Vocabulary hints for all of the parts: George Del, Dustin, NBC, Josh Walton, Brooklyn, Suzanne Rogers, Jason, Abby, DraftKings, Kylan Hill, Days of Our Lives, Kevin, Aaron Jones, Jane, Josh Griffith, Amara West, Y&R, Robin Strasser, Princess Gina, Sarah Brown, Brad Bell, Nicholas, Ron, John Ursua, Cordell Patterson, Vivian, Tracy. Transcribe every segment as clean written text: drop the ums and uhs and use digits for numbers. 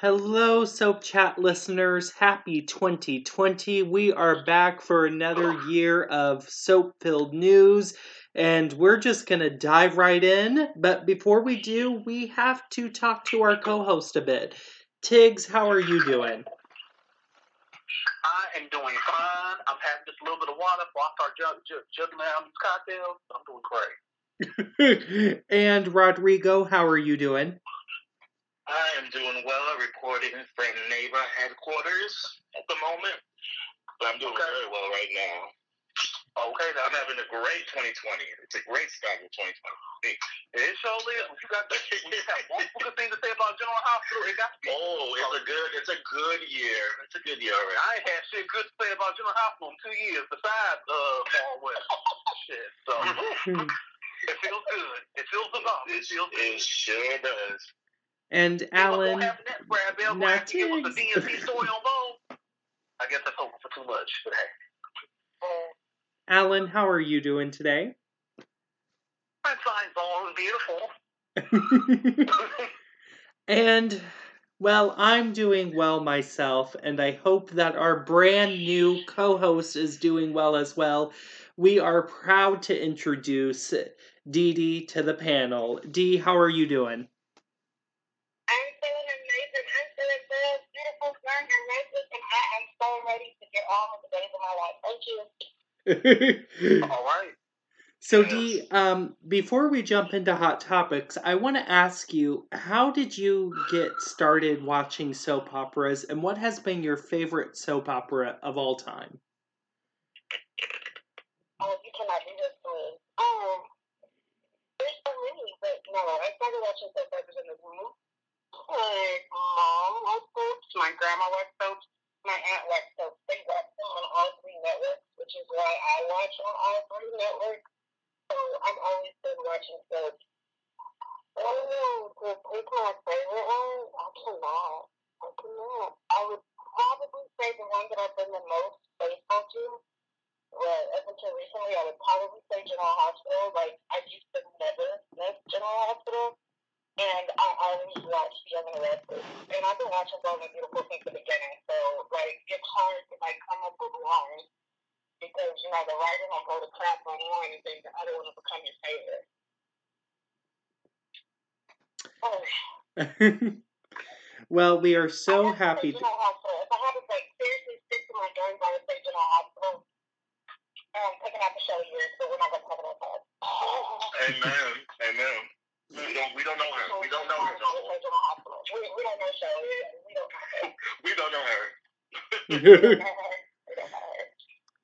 Hello, Soap Chat listeners. Happy 2020. We are back for another year of soap-filled news, and we're just going to dive right in. But before we do, we have to talk to our co-host a bit. Tiggs, how are you doing? I am doing fine. I've had just a little bit of water before I start juggling around these cocktails. I'm doing great. And Rodrigo, how are you doing? I am doing well. I recorded from Neighbor headquarters at the moment. But I'm doing very well right now. Okay, now I'm having a great 2020. It's a great start in 2020. It surely is. You got one good thing to say about General Hospital. It's a good year. It's a good year already. I ain't had shit good to say about General Hospital in 2 years besides West. Shit. So it feels good. It feels enough. It feels good. It sure does. And Alan, not to use the DMP soil bowl. I guess that's hoping for too much today. Alan, how are you doing today? My sign's all beautiful. And, well, I'm doing well myself, and I hope that our brand new co-host is doing well as well. We are proud to introduce Dee Dee to the panel. Dee, how are you doing? I'm feeling amazing. I'm feeling good. Beautiful, fun, amazing, and I am so ready to get on with the days of my life. Thank you. All right. So, Dee, before we jump into Hot Topics, I want to ask you, how did you get started watching soap operas, and what has been your favorite soap opera of all time? Oh, you cannot do this to me. Oh, there's so many, but no, I started watching soap operas in the room. Like, mom likes soaps, my grandma likes soaps, my aunt likes soaps. They watch them on all three networks, which is why I watch on all three networks. So I've always been watching soaps. Oh, to pick my favorite one, I cannot. I would probably say the one that I've been the most faithful to. Well, up until recently, I would probably say General Hospital. Like, I used to never miss General Hospital. And I always watch Suzanne Rogers. And I've been watching all the beautiful things at the beginning. So, like, it's hard to, like, come up with one. Because, you know, the writer will go to crap on one and then the other one will become your favorite. Oh. Well, we are so happy to... If I had to, like, seriously stick to my guns, I would say General Hospital. I'm picking out the show years, but we're not going to talk about that. Amen. We don't know her. We don't know her.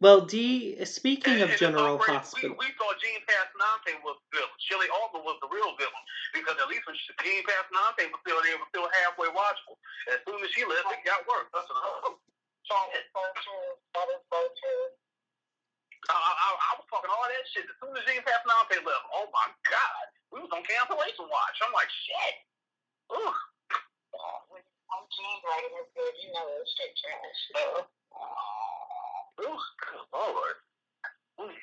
Well, Dee, speaking of General Hospital. We thought Jean Passanante was the villain. Shelley Alba was the real villain. Because at least when Jean Passanante was still there, it was still halfway watchable. As soon as she left, it got worse. That's another. That is so true. I was talking all that shit. As soon as Jean Passanante left, oh my God. We was on cancellation watch. I'm like, shit. Ugh. When Jean's writing is good, you know it's shit trash. Ugh, good Lord.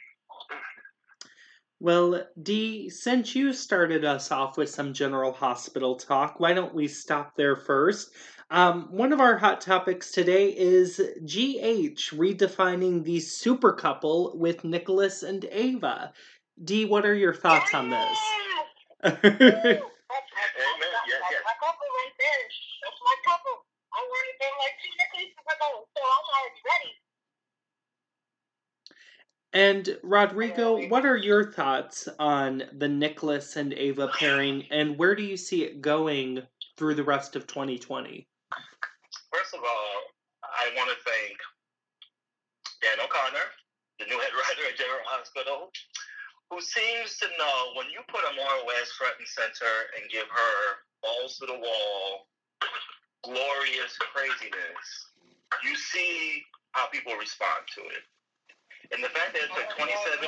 Well, Dee, since you started us off with some General Hospital talk, why don't we stop there first? One of our hot topics today is GH redefining the super couple with Nicholas and Ava. Dee, what are your thoughts on this? That's my couple right there. That's my couple. I'm already been like 2 decades ago, so I'm already ready. And Rodrigo, what are your thoughts on the Nicholas and Ava pairing, and where do you see it going through the rest of 2020? First of all, I want to thank Dan O'Connor, the new head writer at General Hospital, who seems to know when you put Amara West front and center and give her balls to the wall, glorious craziness, you see how people respond to it. And the fact that it took 27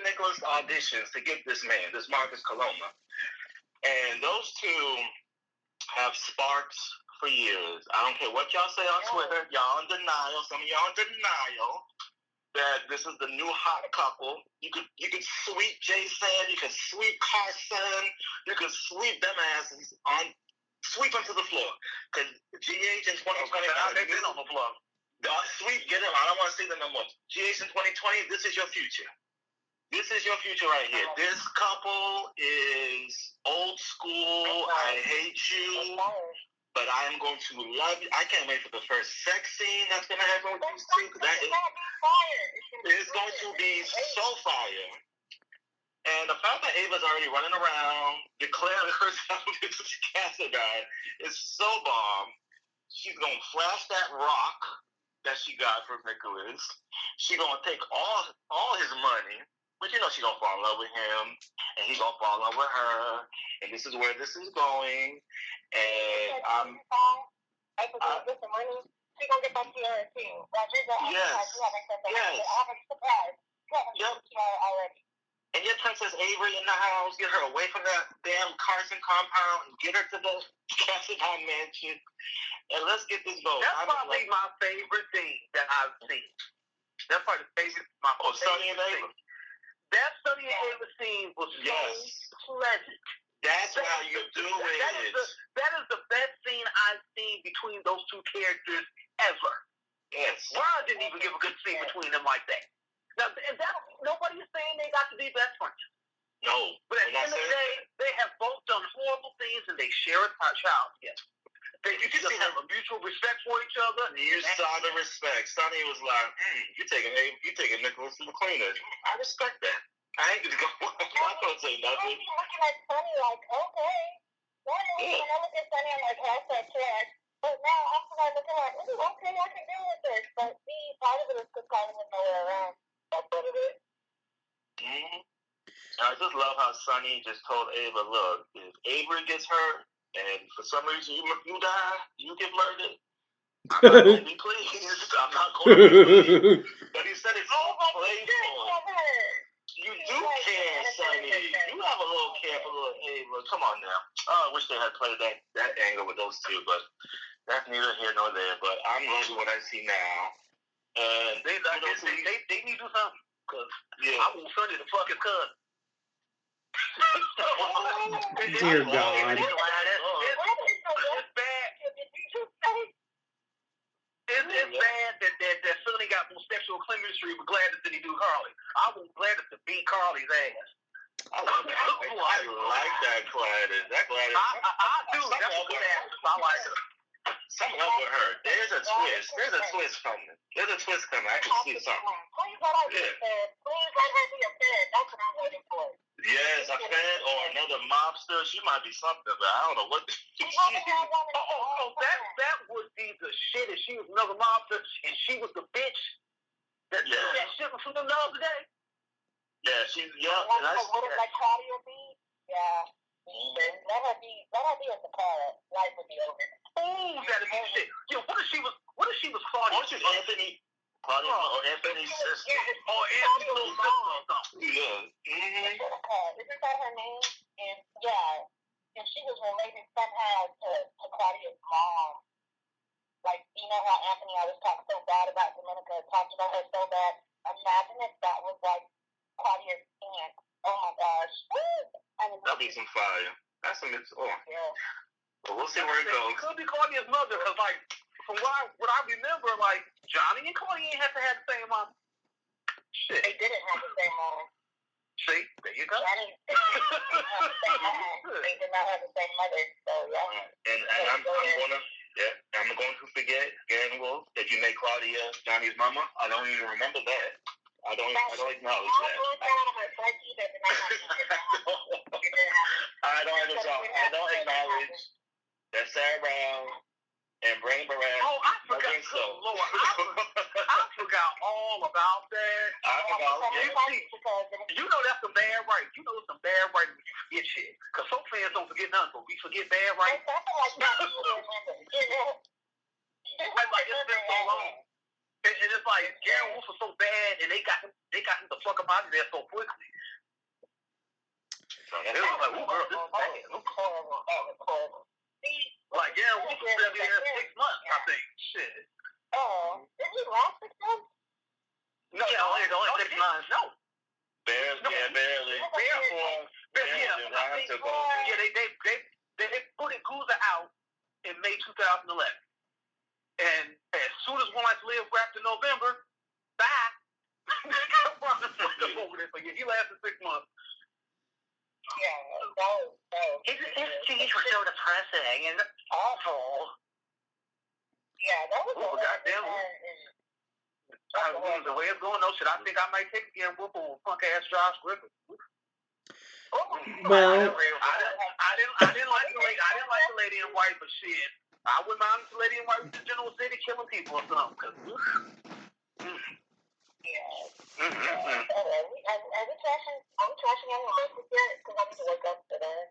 Nicholas auditions to get this man, this Marcus Coloma. And those two have sparks for years. I don't care what y'all say on Twitter. Y'all in denial. Some of y'all in denial. that this is the new hot couple. You could sweep Jason, you can sweep Carson, you can sweep them asses on, sweep them to the floor. Because GH in 2020, they've been on the floor. Sweep, get them. I don't want to see them no more. GH in 2020, this is your future. This is your future right here. This couple is old school. I hate you, but I am going to love you. I can't wait for the first sex scene that's going to happen with these two. That is, it's going to be so fire. And the fact that Ava's already running around, declaring herself this cancer guy, is so bomb. She's going to flash that rock that she got from Nicholas. She's going to take all his money. But you know she's going to fall in love with him, and he's going to fall in love with her, and this is where this is going, and she's going to get back to her too. Yes. And get Princess Avery in the house, get her away from that damn Carson compound, and get her to the Cassie High Mansion, and let's get this going. That's probably my favorite thing that I've seen. That's probably my favorite Sonny and Ava. That Sonny and Ava scene was so pleasant. That's how you do it. That is the best scene I've seen between those two characters ever. Yes. Ron didn't even give a good scene between them like that. Now, nobody's saying they got to be best friends. No. But at the end of the day, they have both done horrible things and they share a child together. You can see them a mutual respect for each other. You saw the respect. Sonny was like, you're taking Nicholas to the cleaner. I respect that. I ain't gonna say nothing. I'm looking at Sonny like, okay. When I look at Sonny, I'm like, oh, that's that. But now I'm kind of looking like, ooh, okay, I can deal with this. But the part of it is because Sonny was nowhere around. That's what it is. Mm-hmm. I just love how Sonny just told Ava, look, if Ava gets hurt, and for some reason you die, you get murdered, I'm not going to be pleased. But he said it's all playful. You do care, Sonny. You have a little care for little Ava. Come on now. Oh, I wish they had played that angle with those two, but that's neither here nor there. But I'm loving what I see now. And they need to do something. Cause I want Sonny to fuck his cousin. Dear God. It's bad that Sonny got more sexual chemistry with Gladys than he do Carly. I want Gladys to beat Carly's ass. I like that Gladys. That Gladys. I do. That's a good ass. I like her. Something up with her. There's a twist coming. There's a twist coming. I can see something. Please let her be a fan. Please let her be a fan. That's what I'm waiting for. Yes, a fan or another mobster. She might be something, but I don't know what. That would be the shit if she was another mobster and she was the bitch that did that shit from the other day. Yeah, she's young. What if like Claudia be? Yeah. Let her be at the car. Life would be over. Oh, that'd be shit. Yo, what if she was Claudia? What if Anthony? Claudia or Anthony's sister? Yeah. Or Anthony's little sister? Yeah. Mm-hmm. Isn't that her name? And yeah, if she was related somehow to Claudia's mom, like you know how Anthony always talked so bad about Dominica, talked about her so bad. Imagine if that was like Claudia's aunt. Oh my gosh. That'll be some fire. That's some. But we'll see where it goes. It could be Claudia's mother, because like from what I remember, like Johnny and Claudia ain't have to have the same mom. Shit. They didn't have the same mom. See, there you go. They did not have the same mother. So yeah. And I'm going to forget Gary Wolf. If you make Claudia Johnny's mama, I don't even remember that. I don't acknowledge that. I don't acknowledge that Sarah Brown and Brain Brown. Oh, I forgot. Lord, I forgot all about that. You know that's some bad writing. You know it's some bad writing when you forget shit. Because some fans don't forget nothing, but we forget bad writing. It's like it's been so long. And it's like Gary Wolf was so bad, and they got him the fuck up out of there so quickly. So it was like, girl, this is bad. Horrible. Like Gary Wolf was there 6 months, I think. Shit. Oh, did he last 6 months? No, yeah, only 6 months. No. Barely. Yeah, they booted Guza out in May 2011. And as soon as One Life to Live wrapped in November, bye. He lasted 6 months. Yeah, his scenes were so depressing and awful. Yeah, that was goddamn. The way it's going, though, shit, I think I might take again whoop with punk ass Josh Griffith. Well, I didn't like the lady in white, but shit, I wouldn't mind the lady in white with the general city killing people or something. Cause, yeah. Are we trashing on the basis yet? Because I need to wake up for that.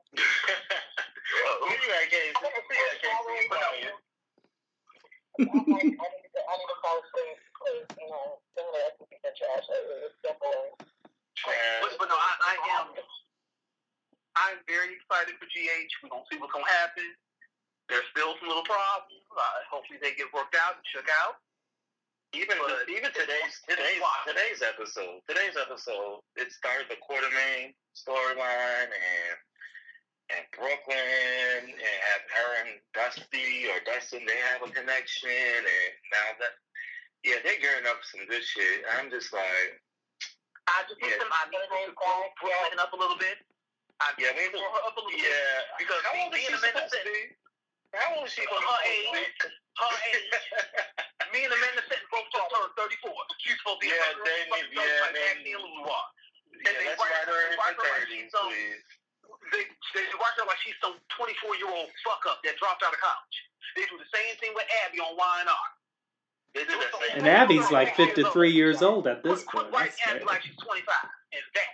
I need to fall asleep. You know, similar to the trash. It's simple. But no, I'm very excited for GH. We don't see what's gonna happen. There's still some little problems. Hopefully they get worked out and shook out. Even today's episode, it started the Quartermain storyline and Brooklyn and have her and Dustin, they have a connection, and now that they're gearing up some good shit. I'm just like, I need to pull her up a little bit. Because how old is she? Her age. Me and Amanda said both just turned 34. She's supposed to be They watch her like she's some 24-year-old fuck up that dropped out of college. They do the same thing with Abby on Y&R. And Abby's like 53 years old at this point. Right, Abby like she's 25 and that.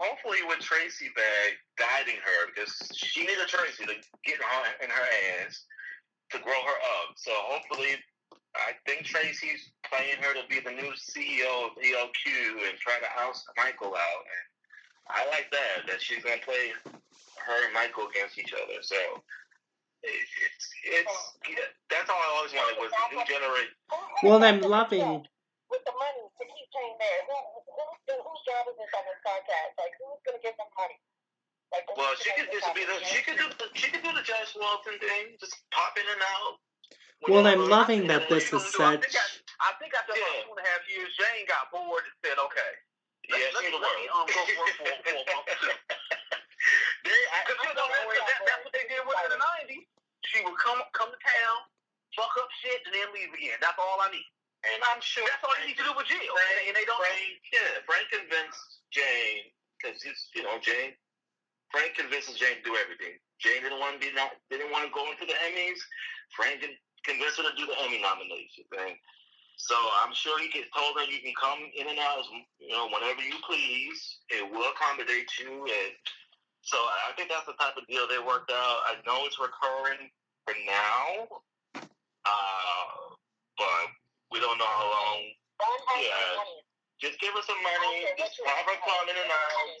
Hopefully with Tracy back guiding her, because she needs a Tracy to get on in her ass to grow her up. So hopefully, I think Tracy's playing her to be the new CEO of ELQ and try to oust Michael out. And I like that she's gonna play her and Michael against each other. So that's all I always wanted was the new generation. Well, I'm loving. With the money to keep paying there, whose job is this on this podcast? Like, who's going to give them money? Like, well, she could do the Josh Walton thing, just pop in and out. Well, I'm loving that this is such. I think after 2.5 years, Jane got bored and said, "Okay, let me go work for a month or two." Because that's what they did with her in the '90s. She would come to town, fuck up shit, and then leave again. That's all I need. And I'm sure that's all you need to do with Jill. Frank convinced Jane, because Frank convinces Jane to do everything. Jane didn't want to go into the Emmys. Frank convinced her to do the Emmy nomination thing. So I'm sure he told her you can come in and out, whenever you please. It will accommodate you, and so I think that's the type of deal they worked out. I know it's recurring for now, but. We don't know how long. Just give her some money. Just have her come in and out.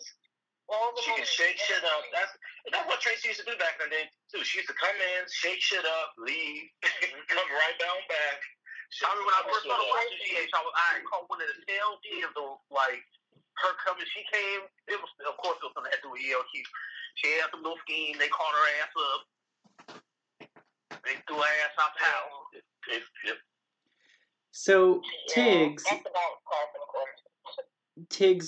She can shake shit up. That's what Tracy used to do back in the day too. She used to come in, shake shit up, leave, come right down back. I remember when I first started watching GH, I caught one of the tail ends of like her coming. She came. It was of course it was something that had to do with ELQ. She had some little scheme. They caught her ass up. They threw her ass out the house. So, Tiggs,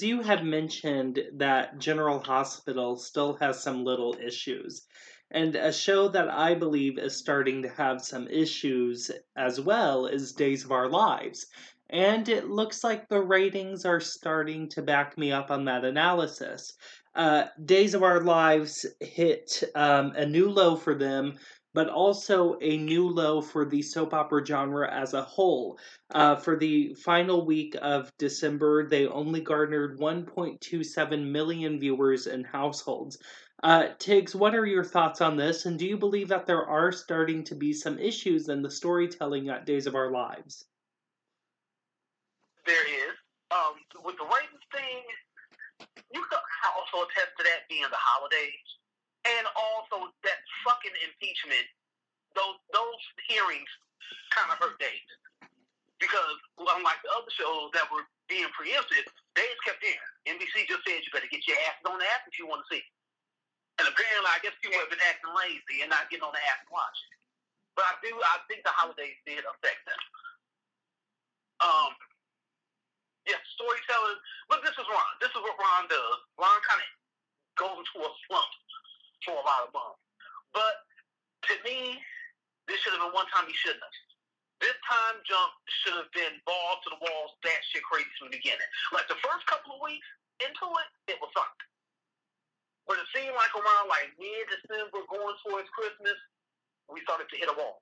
you had mentioned that General Hospital still has some little issues. And a show that I believe is starting to have some issues as well is Days of Our Lives. And it looks like the ratings are starting to back me up on that analysis. Days of Our Lives hit a new low for them, but also a new low for the soap opera genre as a whole. For the final week of December, they only garnered 1.27 million viewers and households. Tiggs, what are your thoughts on this? And do you believe that there are starting to be some issues in the storytelling at Days of Our Lives? There is. With the ratings thing, you could also attest to that being the holidays. And also that fucking impeachment, those hearings kind of hurt David. Because unlike the other shows that were being preempted, Days kept airing. NBC just said, you better get your ass on the app if you want to see it. And apparently, I guess people have been acting lazy and not getting on the app and watching. But I think the holidays did affect them. Yeah, storytellers. But this is Ron. This is what Ron does. Ron kind of goes into a slump for a lot of months. But to me, this should have been one time he shouldn't have. This time jump should have been balls to the walls, that shit crazy from the beginning. Like the first couple of weeks into it, it was something. But it seemed like around like mid-December going towards Christmas, we started to hit a wall.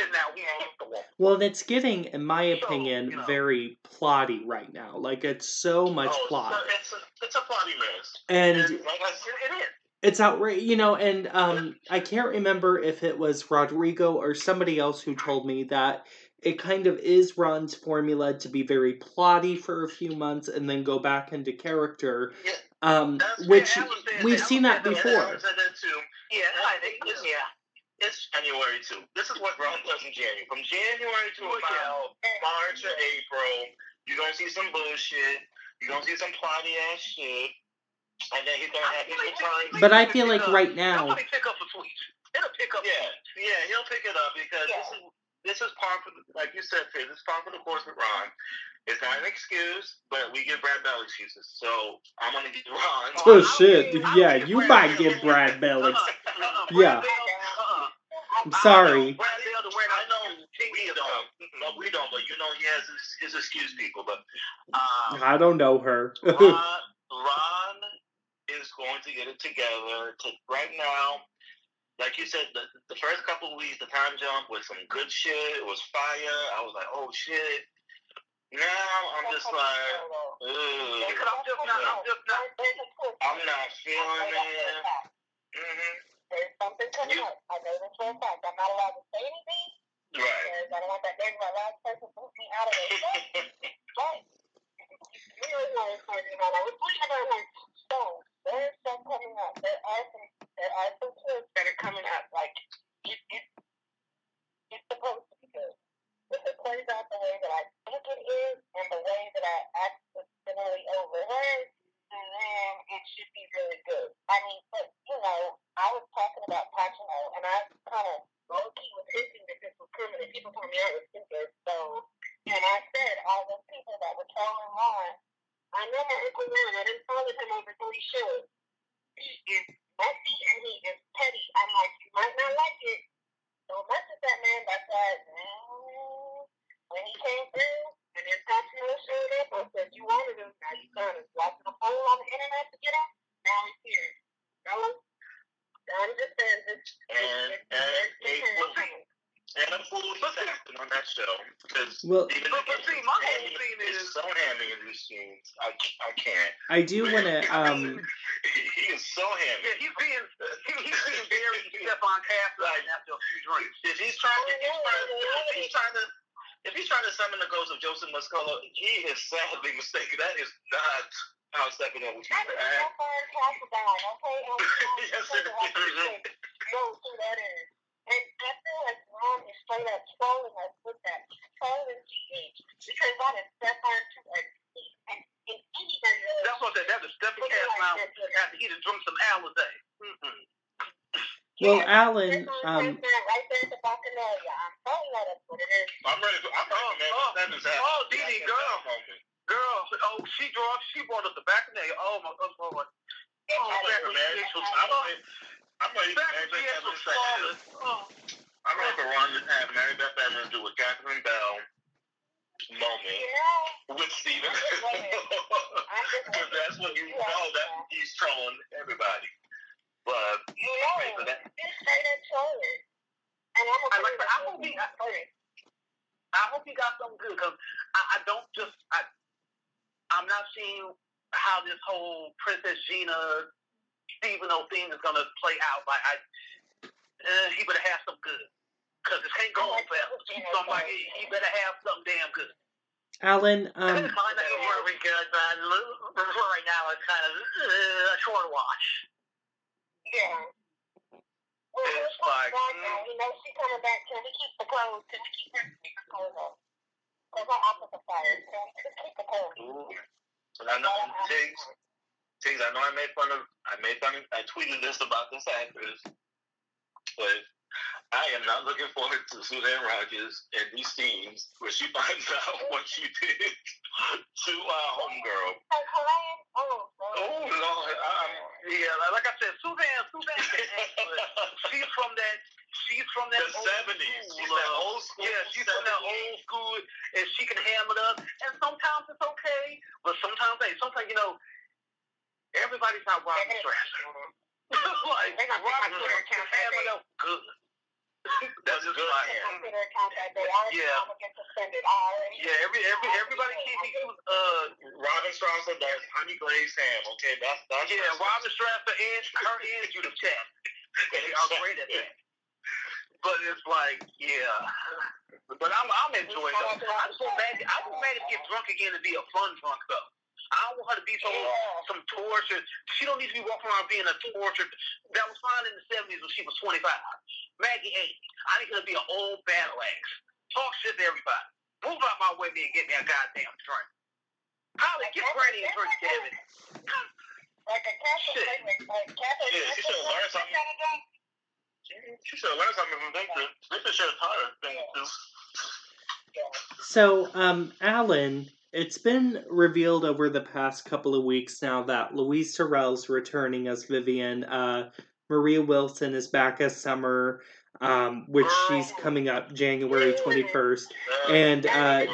And now we hit the wall. Well, it's getting, in my opinion, very plotty right now. Like it's so much plot. It's a plotty mess. And it is. It's outrageous, you know, and I can't remember if it was Rodrigo or somebody else who told me that it kind of is Ron's formula to be very plotty for a few months and then go back into character, which we've seen that before. It's January, too. This is what Ron does in January. From January to about March or April, you're going to see some bullshit, you're going to see some plotty-ass shit. And then he's gonna have his return. But I feel like right now he'll pick up a tweet. It'll pick up. Yeah, he'll pick it up because this is part of the, like you said, Fizz, this is part of the course with Ron. It's not an excuse, but we give Brad Bell excuses. So I'm gonna give Ron. Oh shit! Yeah, you might give Brad Bell excuses. Yeah. I'm sorry. Brad Bell, I know we don't, but you know he has his excuse people. But I don't know her. Ron is going to get it together. Right now, like you said, the first couple of weeks, the time jump was some good shit. It was fire. I was like, oh shit. Now I'm just like, ugh. I'm not feeling it. Mm-hmm. There's something to know. I know this for a fact. I'm not allowed to say anything. Right. Because I don't want that name. My last person moved me out of it. Right. So there's some coming up. There are some clips that are coming up. Like it's supposed to be good. If it plays out the way that I think it is and the way that I accidentally overheard, then it should be really good. I mean, but you know, I was talking about Pacino and I kind of low key was hinting that this was coming and people told me I was stupid, so and I said all those people that were telling Ron, I know my Uncle Ron, I didn't follow him over 3 shows. He is messy and he is petty. I'm like, you might not like it. Don't mess with that man. That's why when he came through and then Pacino showed up and said, you wanted him, now you got him. Watching a poll on the internet to get him, now he's here. I'm just saying this. And I'm full of acting on that show. Because my whole thing is so hammy in these scenes. I can't. I do want to. He is so hammy. Yeah, he's being very Stephon Castle after a few drinks. If he's trying to summon the ghost of Joseph Muscolo, he is sadly mistaken. That is not. I'm stepping up with you. I'm that is. And I feel like Ron is straight up trolling us with that. Trolling GH. Because that is step on to a T. And anybody else. That's what I said. That's a step on after he done drunk some Alizé. Mm-hmm. Well, yeah. Alan, right there at the Bacchanalia. I'm telling you that's what it is. I'm ready for DD girl. Oh, she brought up the back of the Oh my. I'm ready for Ron to have Mary Beth Evans do a Catherine Bell moment with Stephen. Because that's what you know that he's trolling everybody. But I'm ready for that. I hope he got something good because I'm not seeing how this whole Princess Gina, Stephen O thing is going to play out. Like, he better have some good. Because it can't go on forever. So I'm like, he better have something damn good. Alan, I know where we go, but right now it's kind of a chore to watch. Yeah. Well, it's like, you know, she's coming back. Can we keep the clothes? Can we keep her clothes on? There's not apples to fire, so we could keep the cold. Ooh. But I know, Tiggs, I know I made fun of, I tweeted this about this actress, but I am not looking forward to Suzanne Rogers and these scenes where she finds out what she did to our homegirl. Oh, Lord. Yeah, like I said, Suzanne can act, but she's from that the old 70s. School. She's that old school. Yeah, she's 70s. From that old school, and she can ham it up. And sometimes it's okay, but sometimes, you know, everybody's not Robin Strasser. Like, Robin Strasser can ham it up good. That's just who I am. Yeah, everybody can't be Robin Strasser does honey glazed ham, okay? That's yeah, Robin Strasser is her is you the chat. And they are great at that. But it's like, yeah. But I'm enjoying it. I just want Maddie to get drunk again and be a fun drunk though. I don't want her to be some tortured. She don't need to be walking around being a tortured. That was fine in the 70s when she was 25. Maggie ain't. I need her to be an old battle axe. Talk shit to everybody. Move out my way and get me a goddamn drink. Holly, get Granny a drink, damn it. Like a Catholic. Yeah, she should have learned something. She should have learned something from Victor. Victor should have taught her things. So, Alan... It's been revealed over the past couple of weeks now that Louise Sorel's returning as Vivian. Maria Wilson is back as Summer, which she's coming up January 21st. And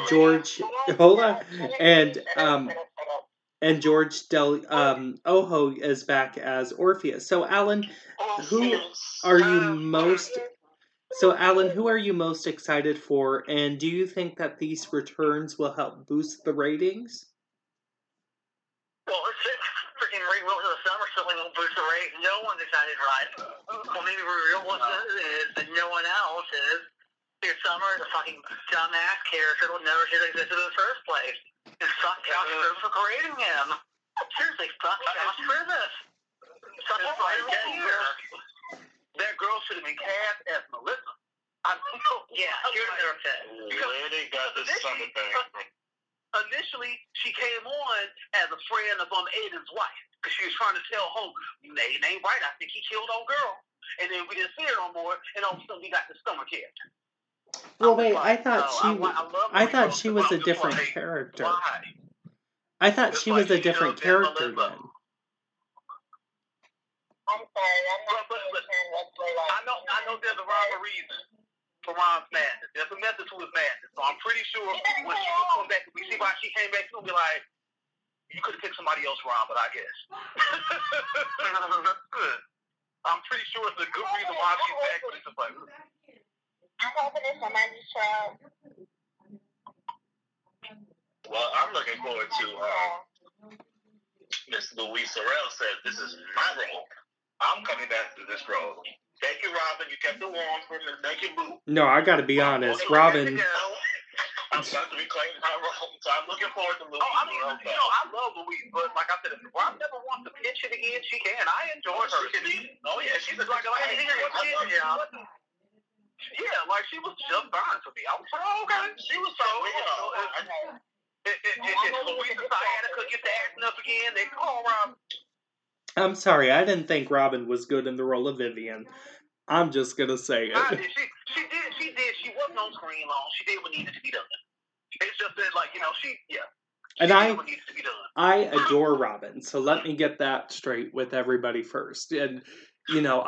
George, hold on, and George Del Ojo is back as Orpheus. So Alan, who are you most excited for, and do you think that these returns will help boost the ratings? Well, freaking Ray Wilson of Summer certainly won't boost the ratings. No one's excited, right? Well, maybe Ray Wilson is, but no one else is. Your Summer is a fucking dumbass character that never should have existed in the first place. And fuck Josh Griffith for creating him. Seriously, fuck Josh Griffith. Fuck him right here. That girl should have been cast as Melissa. You're upset. Lady got this Summer thing. Initially, she came on as a friend of Aiden's wife because she was trying to tell Hope, Aiden ain't right. I think he killed old girl. And then we didn't see her no more, and all of a sudden we got the Summer character. Well, wait, I thought she was a different character. Why? I thought she was a different character then. I'm sorry, I'm not understanding what's going on. I know there's a rhyme or reason for Ron's madness. There's a method to his madness. So I'm pretty sure when she comes back, we see why she came back, she'll be like, you could have picked somebody else, Ron, but I guess. I'm pretty sure it's a good reason why she's back. I'm hoping it's somebody's child. Well, I'm looking forward to Miss Louise Sorel said, this is my role. I'm coming back to this role. Thank you, Robin. You kept it warm for me. Thank you, Boo. No, I gotta be honest. Robin. I'm about to be claiming my role, so I'm looking forward to Louise. Oh, I mean, you know, I love Louise, but like I said, if Robin never wants to pitch it again, she can. I enjoy her. She's a great guy. Yeah, like she was just fine for me. I was like, oh, okay. She was so, if Louise and Sienna could get to acting up again, they call Robin. I'm sorry, I didn't think Robin was good in the role of Vivian. I'm just gonna say it. She did. She wasn't on screen long. She did what needed to be done. It's just that, like, you know, she did what needed to be done. I adore Robin, so let me get that straight with everybody first. And you know,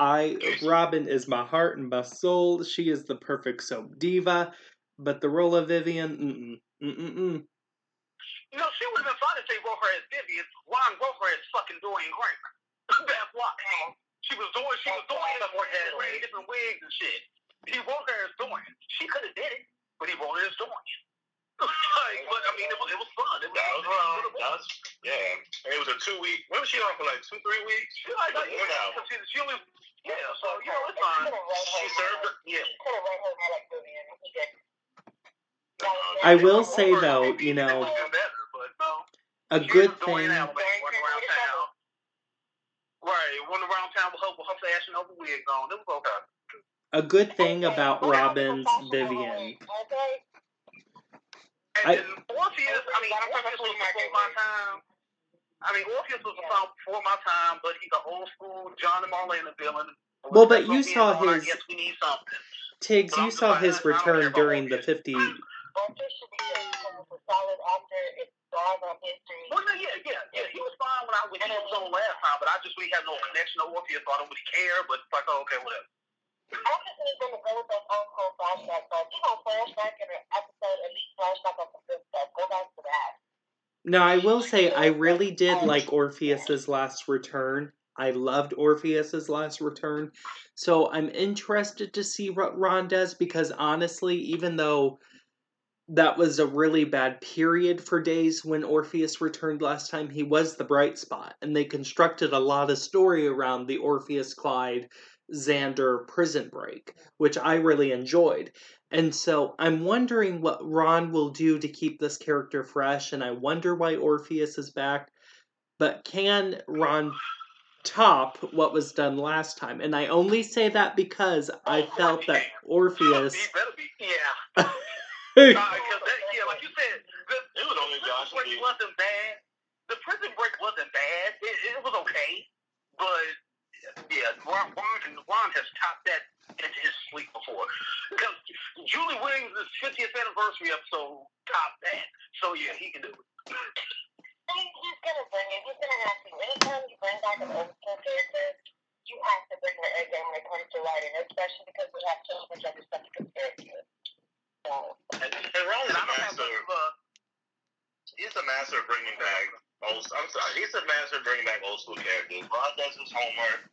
Robin is my heart and my soul. She is the perfect soap diva. But the role of Vivian, No, she would have been fine if they wrote her as Vivian. Ron wrote her as fucking Dorian Gray. That's why. She was doing stuff where she had different wigs and shit. He wrote her as Dorian. She could have did it, but he wrote her as Dorian. But I mean, it was fun. It was a 2 week. When was she on for like 2-3 weeks? So you know it's fine. She served her. Yeah. I will say though, you know, a good thing. A good thing about Robin's Vivian Orpheus, Orpheus was before my time. Orpheus was before my time, but he's an old school John and Marlena villain. Well, but you saw his... Yes, we need something. Tiggs, you saw his return during the 50... Orpheus should be a solid actor. It's all on history. Well, yeah. He was fine when he was on last time, but I just really had no connection to Orpheus. I don't really care, but it's like, oh, okay, whatever. I just need them to go with those old school flashbacks. So if you don't flashback in an episode, at least flashback on the good stuff. Go back to that. Now, I will say, I really did like Orpheus's last return. I loved Orpheus's last return. So I'm interested to see what Ron does, because honestly, even though that was a really bad period for Days when Orpheus returned last time, he was the bright spot. And they constructed a lot of story around the Orpheus, Clyde, Xander prison break, which I really enjoyed. And so I'm wondering what Ron will do to keep this character fresh, and I wonder why Orpheus is back. But can Ron top what was done last time? And I only say that because I felt that Orpheus... He better be. Yeah. Like you said, the prison break wasn't bad. The prison break wasn't bad. It was okay. But... yeah, Ron has topped that into his sleep before. Julie Williams' 50th anniversary episode topped that. So, yeah, he can do it. He's going to bring it. He's going to have to. Anytime you bring back an old school character, you have to bring the air game when it comes to writing, especially because we have so much other stuff to compare it to. So, he's a master of bringing back. He's a master bringing back old school characters. Ron does his homework.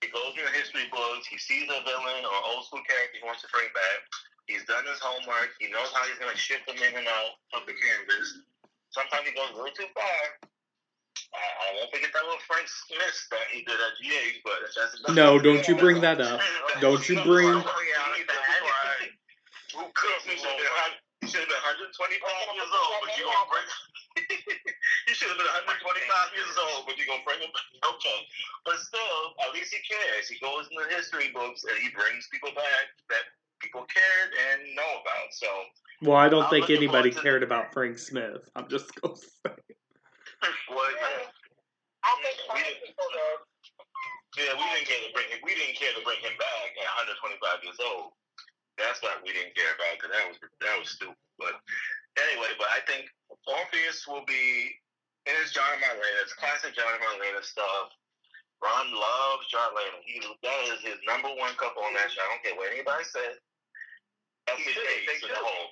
He goes through the history books. He sees a villain or old school character he wants to bring back. He's done his homework. He knows how he's going to shift them in and out of the canvas. Sometimes he goes a little too far. I won't forget that little Frank Smith that he did at GH, but that's enough. No, don't you bring that up. Don't you bring... You should have been 125 years old, but you're going to bring... You should have been 125 years old, but you're going to bring him back. Okay. But still, at least he cares. He goes in the history books, and he brings people back that people cared and know about. So, well, I don't think anybody cared about Frank Smith. I'm just going to say. What? I think people did. Yeah, we didn't care to bring him back at 125 years old. That's what we didn't care about, because that was stupid. But anyway, but I think Orpheus will be in his John and Marlena. It's classic John and Marlena stuff. Ron loves John Marlena. That is his number one couple on that show. I don't care what anybody says. That's his ace in the hole.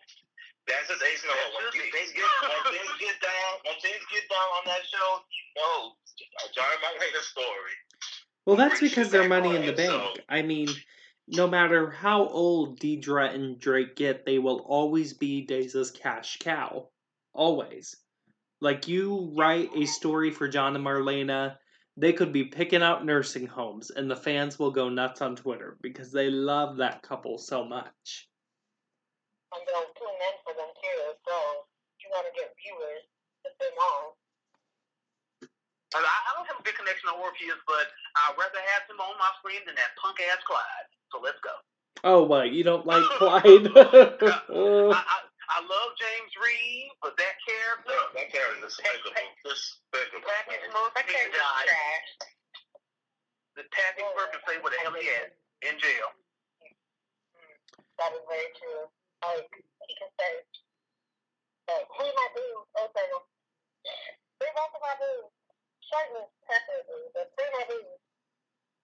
That's his ace in the hole. When things get down on that show, you know a John and Marlena story. Well, that's because they're money in the bank. I mean... no matter how old Deidre and Drake get, they will always be Daisy's cash cow. Always. Like, you write a story for John and Marlena, they could be picking out nursing homes, and the fans will go nuts on Twitter because they love that couple so much. And they'll tune in for them too, so you want to get viewers to them all. I don't have a good connection to Orpheus, but I'd rather have him on my screen than that punk-ass Clyde. So let's go. Oh, well, you don't like Clyde? I love James Reed, but that character... No, that character is despicable. That character is trash. The tapping person say where the hell he at. In jail. That is very true. Like, he can say, like, hey, my dude, okay. Bring back to my dude. Shortly, separately, but bring my dude.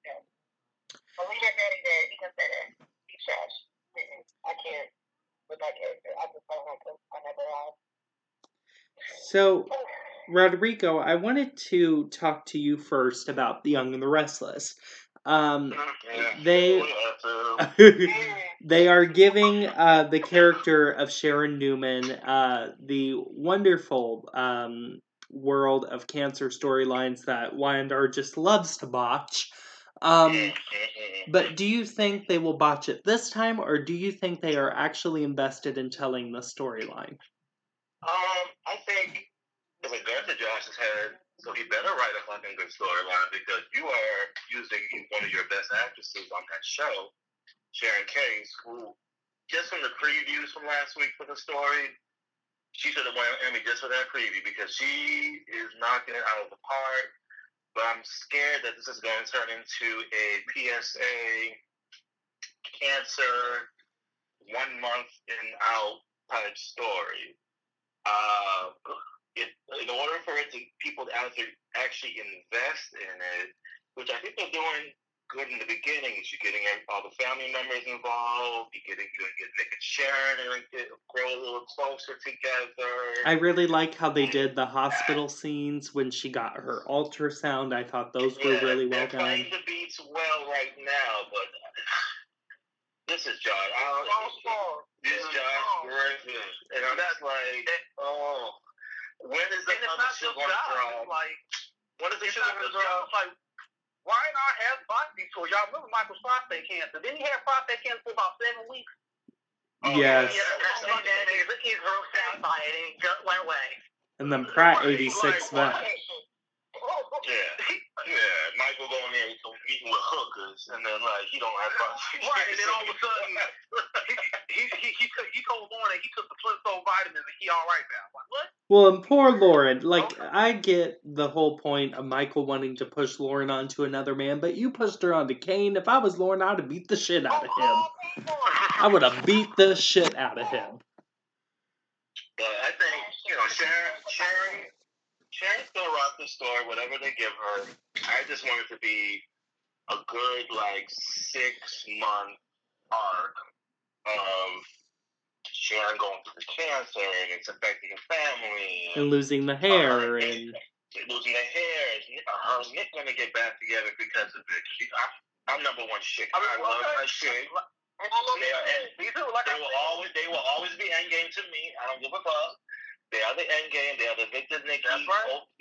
Yeah. Well, we get daddy there, he can say that. He's trash. I can't with that character. I just don't like him. I never have. So, Rodrigo, I wanted to talk to you first about The Young and the Restless. They are giving the character of Sharon Newman the wonderful world of cancer storylines that Y&R just loves to botch. But do you think they will botch it this time, or do you think they are actually invested in telling the storyline? I think it's a gun to Josh's head, so he better write a fucking good storyline, because you are using one of your best actresses on that show, Sharon Case, who, just from the previews from last week for the story, she should have won Emmy just for that preview because she is knocking it out of the park. But I'm scared that this is going to turn into a PSA cancer 1 month in out type story. In order for it to people to actually invest in it, which I think they're doing good in the beginning, is you're getting all the family members involved, you're making Sharon and grow a little closer together. I really like how they did the hospital scenes when she got her ultrasound. I thought those were really well done. They're playing the beats well right now, but this is Josh. This is Josh Griffith. And I'm just like, oh, when is the show going to drop? When is the show going to drop? Why not have body tour? Y'all remember Michael's prostate cancer? Didn't he have prostate cancer for about 7 weeks? Yes. He's real sad by it, and it just went away. And then Pratt, 86 months. Yeah, Michael going in meeting with hookers, and then like he don't have prostate. Right, and then all of a sudden he told Lauren that he took the Flintstone vitamins and he all right now. Like, what? Well, and poor Lauren. Like, okay. I get the whole point of Michael wanting to push Lauren onto another man, but you pushed her onto Kane. If I was Lauren, I would have beat the shit out of him. I would have beat the shit out of him. But I think, you know, Sharon's gonna rock the story, whatever they give her. I just want it to be a good, 6-month arc of Sharon going through cancer, and it's affecting her family. And losing the hair. Losing the hair. Her and Nick going to get back together because of it. I'm number one chick. I love my shit. They will always be endgame to me. I don't give a fuck. They are the endgame. They are the Victor Nicky,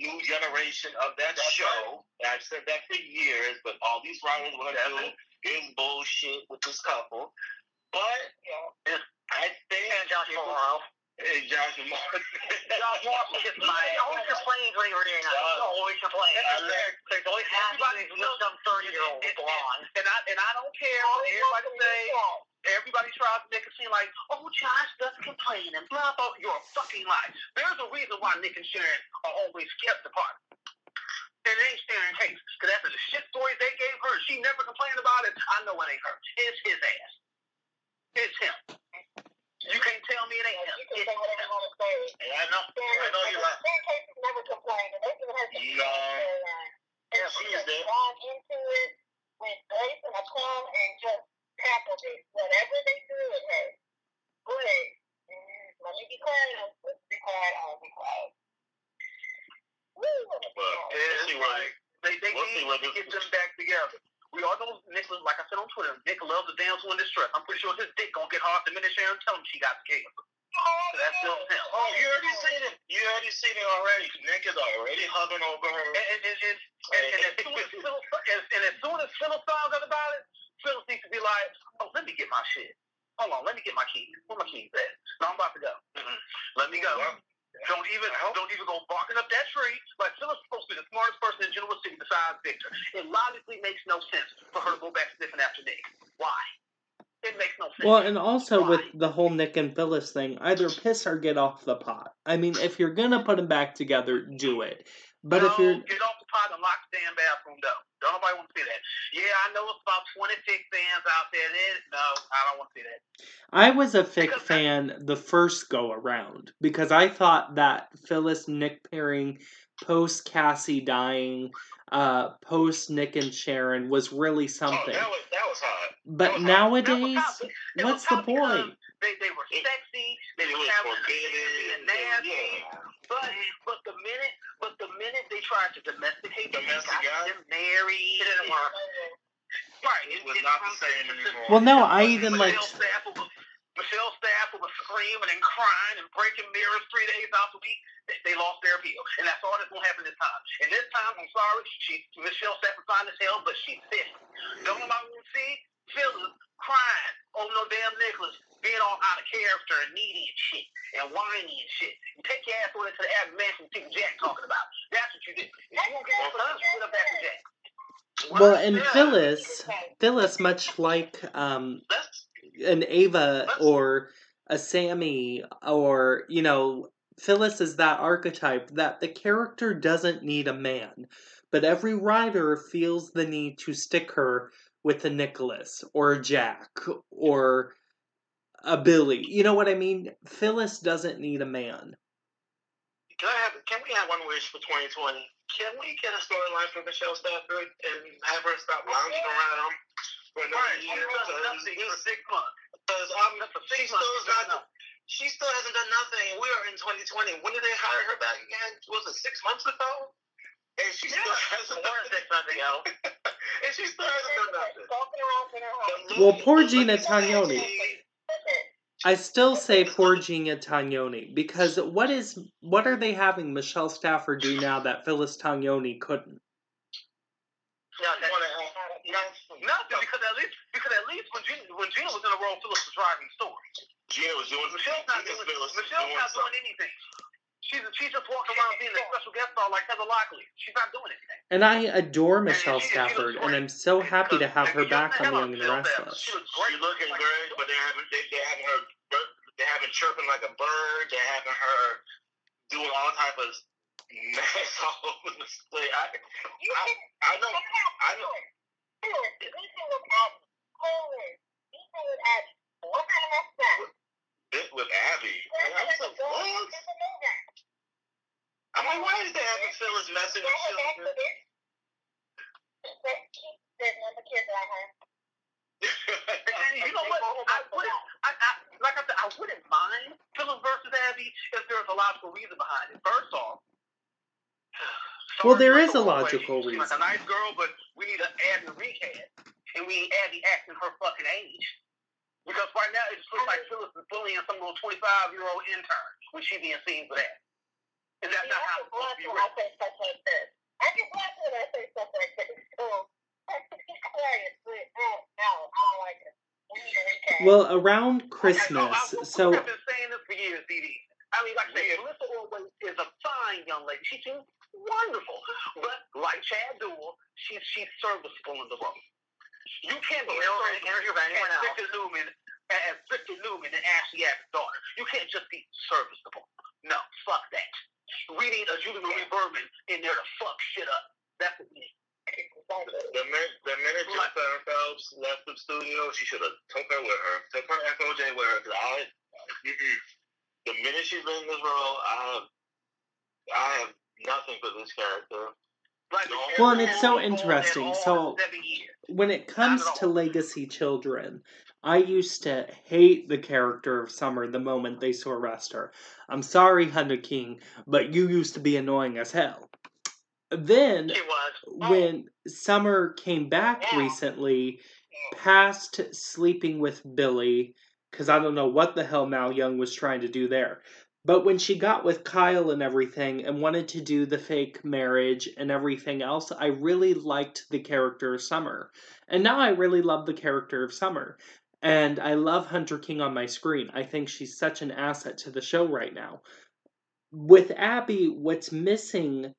new generation of that show. Right. I've said that for years, but all these writers want to do is bullshit with this couple. But, I think Josh Morrow gets my always complains later in the night. Always complains. There's always everybody with some 30-year-old blonde. And I don't care what everybody says. Everybody tries to make it seem like, oh, Josh doesn't complain and blah blah. You're a fucking lie. There's a reason why Nick and Sharon are always kept apart. And it ain't Sharon's case, because after the shit stories they gave her, she never complained about it. I know it ain't her. It's his ass. It's him. You can't tell me it ain't him. You can say whatever you want to say. I know you're right. Their cases never complain, and they didn't have to complain. And she was drawn into it with grace and a calm and just tackled it. Whatever they threw at her, go ahead. Let me be quiet. I'll be quiet. They need to get them back together. We all know Nicholas, like I said on Twitter, Nick loves a damsel in distress. I'm pretty sure his dick gonna get hard the minute Sharon tell him she got the case. So that's still him. Oh, you already seen it. Nick is already hugging over her. And as soon as Phil finds out about it, Phil needs to be like, oh, let me get my shit. Hold on, let me get my keys. Where my keys at? No, I'm about to go. Mm-hmm. Let me go. Don't even go barking up that tree. Like, Phyllis is supposed to be the smartest person in Genoa City besides Victor. It logically makes no sense for her to go back to Stephen after Nick. Why? It makes no sense. Well, and also with the whole Nick and Phyllis thing, either piss or get off the pot. I mean, if you're going to put them back together, do it. But if you're... get off the pot and lock the damn bathroom door. Don't nobody want to see that. Yeah, I know it's about 26 fans out there. No, I don't want to see that. I was a fic fan the first go around because I thought that Phyllis Nick pairing post Cassie dying, post Nick and Sharon was really something. Oh, that was hot. But nowadays, what's the point? They were sexy. They were forgiving and nasty. But the minute they tried to domesticate them, got them married. It didn't work. Right. It was not the same anymore. Well, no, I even Michelle Stafford was screaming and crying and breaking mirrors 3 days out the week. They lost their appeal. And that's all that's going to happen this time. And this time, I'm sorry, Michelle Stafford's fine as hell, but she's sick. Don't nobody want to see Phyllis crying over no damn Nicholas being all out of character and needy and shit and whiny and shit. You take your ass over to the Abby Mansion and see what Jack talking about. That's what you do. You don't get off us, put up after Jack. Well, and Phyllis, much like an Ava or a Sammy or, Phyllis is that archetype that the character doesn't need a man, but every writer feels the need to stick her with a Nicholas or a Jack or a Billy. You know what I mean? Phyllis doesn't need a man. Can we have one wish for 2020? Can we get a storyline for Michelle Stafford and have her stop lounging around for nothing for 6 months? Because she still hasn't done nothing. We are in 2020. When did they hire her back again? Was it 6 months ago? And she still hasn't done nothing. And she still hasn't done nothing. Well, poor Gina Tagnoni. I still say poor Gina Tagnoni, because what are they having Michelle Stafford do now that Phyllis Tagnoni couldn't? Nothing, because at least when Gina was in the role, Phyllis was driving stories. Gina was doing Michelle's not doing anything. She's just walking around being a special guest star like Heather Lockley. She's not doing anything. And I adore Michelle Stafford, and I'm so happy to have her back on Young and the Restless. She's looking great, but they're having her chirping like a bird. They're having her doing all type of mess all over the place. I know. Lisa with Abby. Lisa with Abby. What kind of mess is that? With Abby? I was like, what? I'm like, why is they having Phyllis messing with children? Let's keep the number kids on her. You know what? I wouldn't mind Phyllis versus Abby if there's a logical reason behind it. First off, well, there is a logical reason. She's like a nice girl, but we need an Abby recast, and we need Abby acting her fucking age. Because right now it just looks like Phyllis is bullying some little 25-year-old intern when she being seen for that. And that's not how it's supposed to be written. I just watched when I say stuff like this in school. It's hilarious, but I don't like it. We need a recap. Well, around Christmas, I've been saying this for years, DD. I mean, like I said, Melissa Orwell is a fine young lady. She seems wonderful. But like Chad Duell, she's serviceable in the role. You can't be as Victor Newman and Ashley Abbott's daughter. You can't just be serviceable. No, fuck that. We need a Julie Marie Berman in there to fuck shit up. That's what we need. The minute Jessica Phelps left the studio, she should have took her FOJ with her. The minute she's been in this role, I have nothing for this character. Well, and it's so interesting. So when it comes to legacy children, I used to hate the character of Summer the moment they saw arrest her. I'm sorry, Hunter King, but you used to be annoying as hell. Then, when Summer came back recently, past sleeping with Billy, because I don't know what the hell Mal Young was trying to do there. But when she got with Kyle and everything and wanted to do the fake marriage and everything else, I really liked the character of Summer. And now I really love the character of Summer. And I love Hunter King on my screen. I think she's such an asset to the show right now. With Abby, what's missing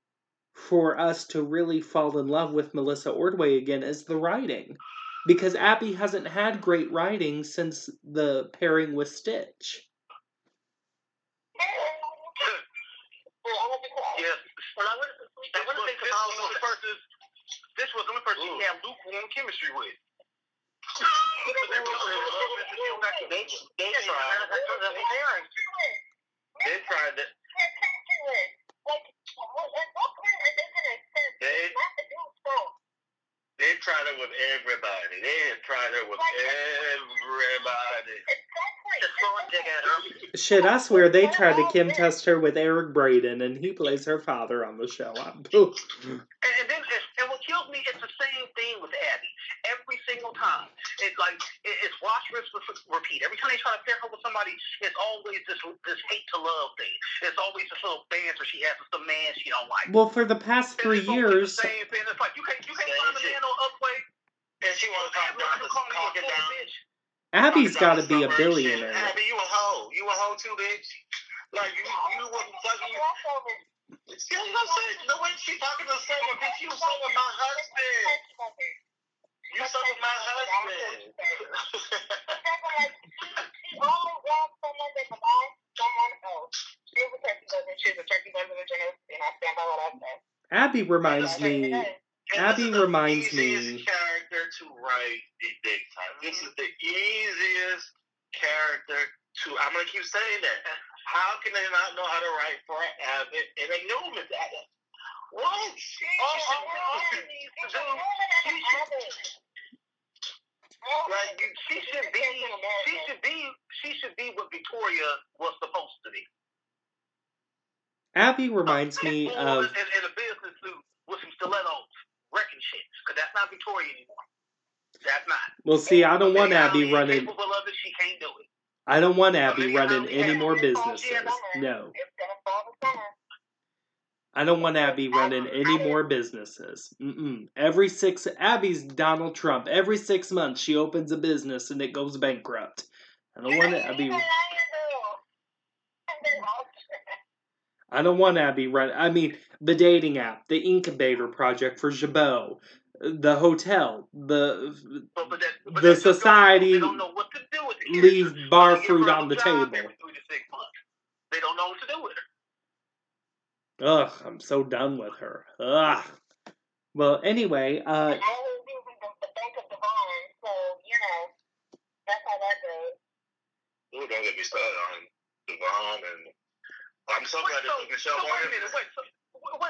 for us to really fall in love with Melissa Ordway again is the writing. Because Abby hasn't had great writing since the pairing with Stitch. Yeah. This was the only person she had lukewarm chemistry with. They tried that. They tried it with everybody. They had tried it with everybody. Shit, I swear they tried to Kim test her with Eric Braeden, and he plays her father on the show. And what kills me is the same thing with Abby. Every single time. It's like, it's watch, risk, repeat. Every time they try to pair her with somebody, it's always this hate to love thing. It's always this little banter she has with the man she don't like. Well, for the past 3 years... It's the same thing. It's like, you can't find a man on up way. And she wants to calm down. Abby's got to be a billionaire. Abby, you a hoe. You a hoe too, bitch. Like, you wouldn't fuck me. See what I'm saying? The way she's talking to someone, bitch, you suck with my husband. You suck with my husband. She always wants someone to buy someone else. She was Abby reminds me. Character to write in big time. This is the easiest character to. I'm gonna keep saying that. How can they not know how to write for Abby and they know him as Abby? What? Like she should be what Victoria was supposed to be. Abby reminds me of in a business suit with some stilettos wrecking shit, because that's not Victoria anymore. That's not. Well, see, I don't want Abby running. She can't do it. I don't want Abby running any more businesses. No. I don't want Abby running any more businesses. Mm-mm. Abby's Donald Trump. Every 6 months she opens a business and it goes bankrupt. I don't want Abby running. I mean, the dating app, the incubator project for Jabot, the hotel, the society. They don't know what to do with it. Leave bar fruit on the table. They don't know what to do with it. Ugh, I'm so done with her. Ugh. Well, anyway, I was using the bank of the barn, so, you know, that's how that goes. Ooh, don't get me started on Devon, and I'm so glad that Michelle Warner. Wait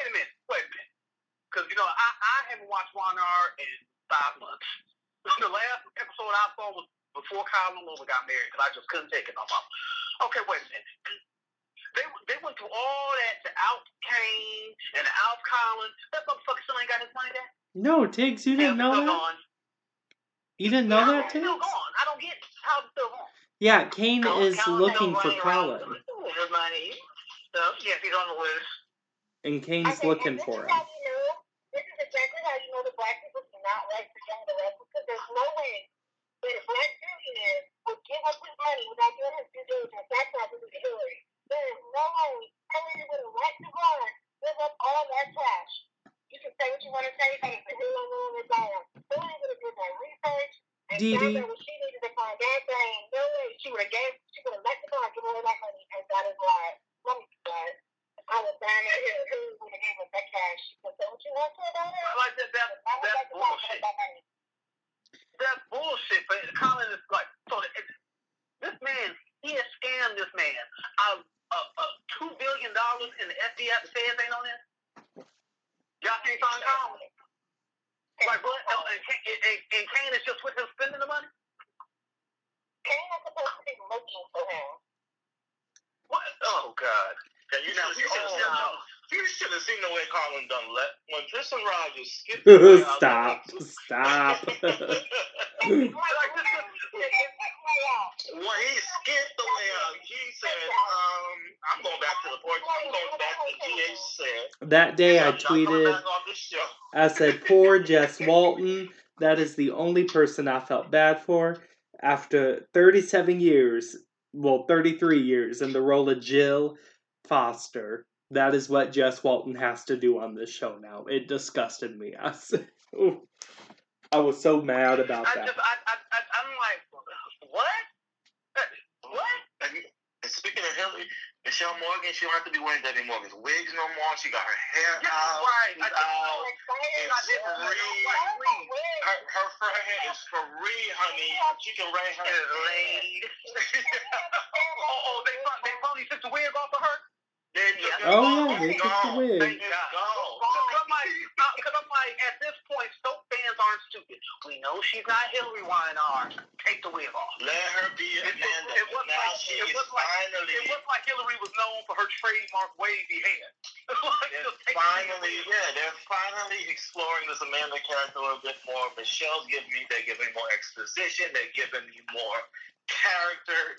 a minute. Because, you know, I haven't watched Warner in 5 months. The last episode I saw was before Kyle and Lula got married, because I just couldn't take it no more. Okay, wait a minute. They went through all that to out Kane and out Collins. That motherfucker still ain't got his money back. No, Tiggs, you didn't know that? Gone. You didn't know that, Tiggs? Still gone. I don't get how it's still gone. Yeah, Kane is looking for Collins. So, yes, he's on the list. And Kane's looking for him. This is exactly how you know the black people do not like the young black people, because there's no way that a black billionaire would give up his money without doing his due diligence. That's why we need Hillary. There's no way Hillary would have let Devon give up all that trash. You can say what you want to say, but it's a little dollar. Hillary would have done that research and found out what she needed to find out. There ain't no way she would have let Devon give away that money, and that is why. Let me guys. I was down there here. Hillary would have gave up that cash. She could say what you want to about it. I like that. That's bullshit. That's bullshit. But Colin is like, so this man, he has scammed this man out of $2 billion in the FBI. The feds ain't on this. Y'all can't find Colin. Like what? And Kane is just with him spending the money. Kane is supposed to be looking for him. What? Oh God! Yeah, you should have seen the way Colin done left when Tristan Rogers skipped. Stop! When he skipped the way out, he said, I'm going back to the porch. I'm going back to GH set. That day I tweeted, I said, poor Jess Walton. That is the only person I felt bad for. After 37 years, well, 33 years in the role of Jill Foster, that is what Jess Walton has to do on this show now. It disgusted me. I said, ooh. I was so mad about that. I'm like, what? And speaking of Hillary, Michelle Morgan, she don't have to be wearing Debbie Morgan's wigs no more. She got her hair out. Right. Her hair is free, honey. She can raise her laid. Oh, they finally took the wig off of her? Yeah, they took the wig. Thank God. Because I'm like, at this point, soap fans aren't stupid. We know she's not Hillary Weinhardt. Take the wig off. Let her be Amanda. It was like Hillary was known for her trademark wavy hair. They're finally exploring this Amanda character a little bit more. They're giving more exposition. They're giving me more character.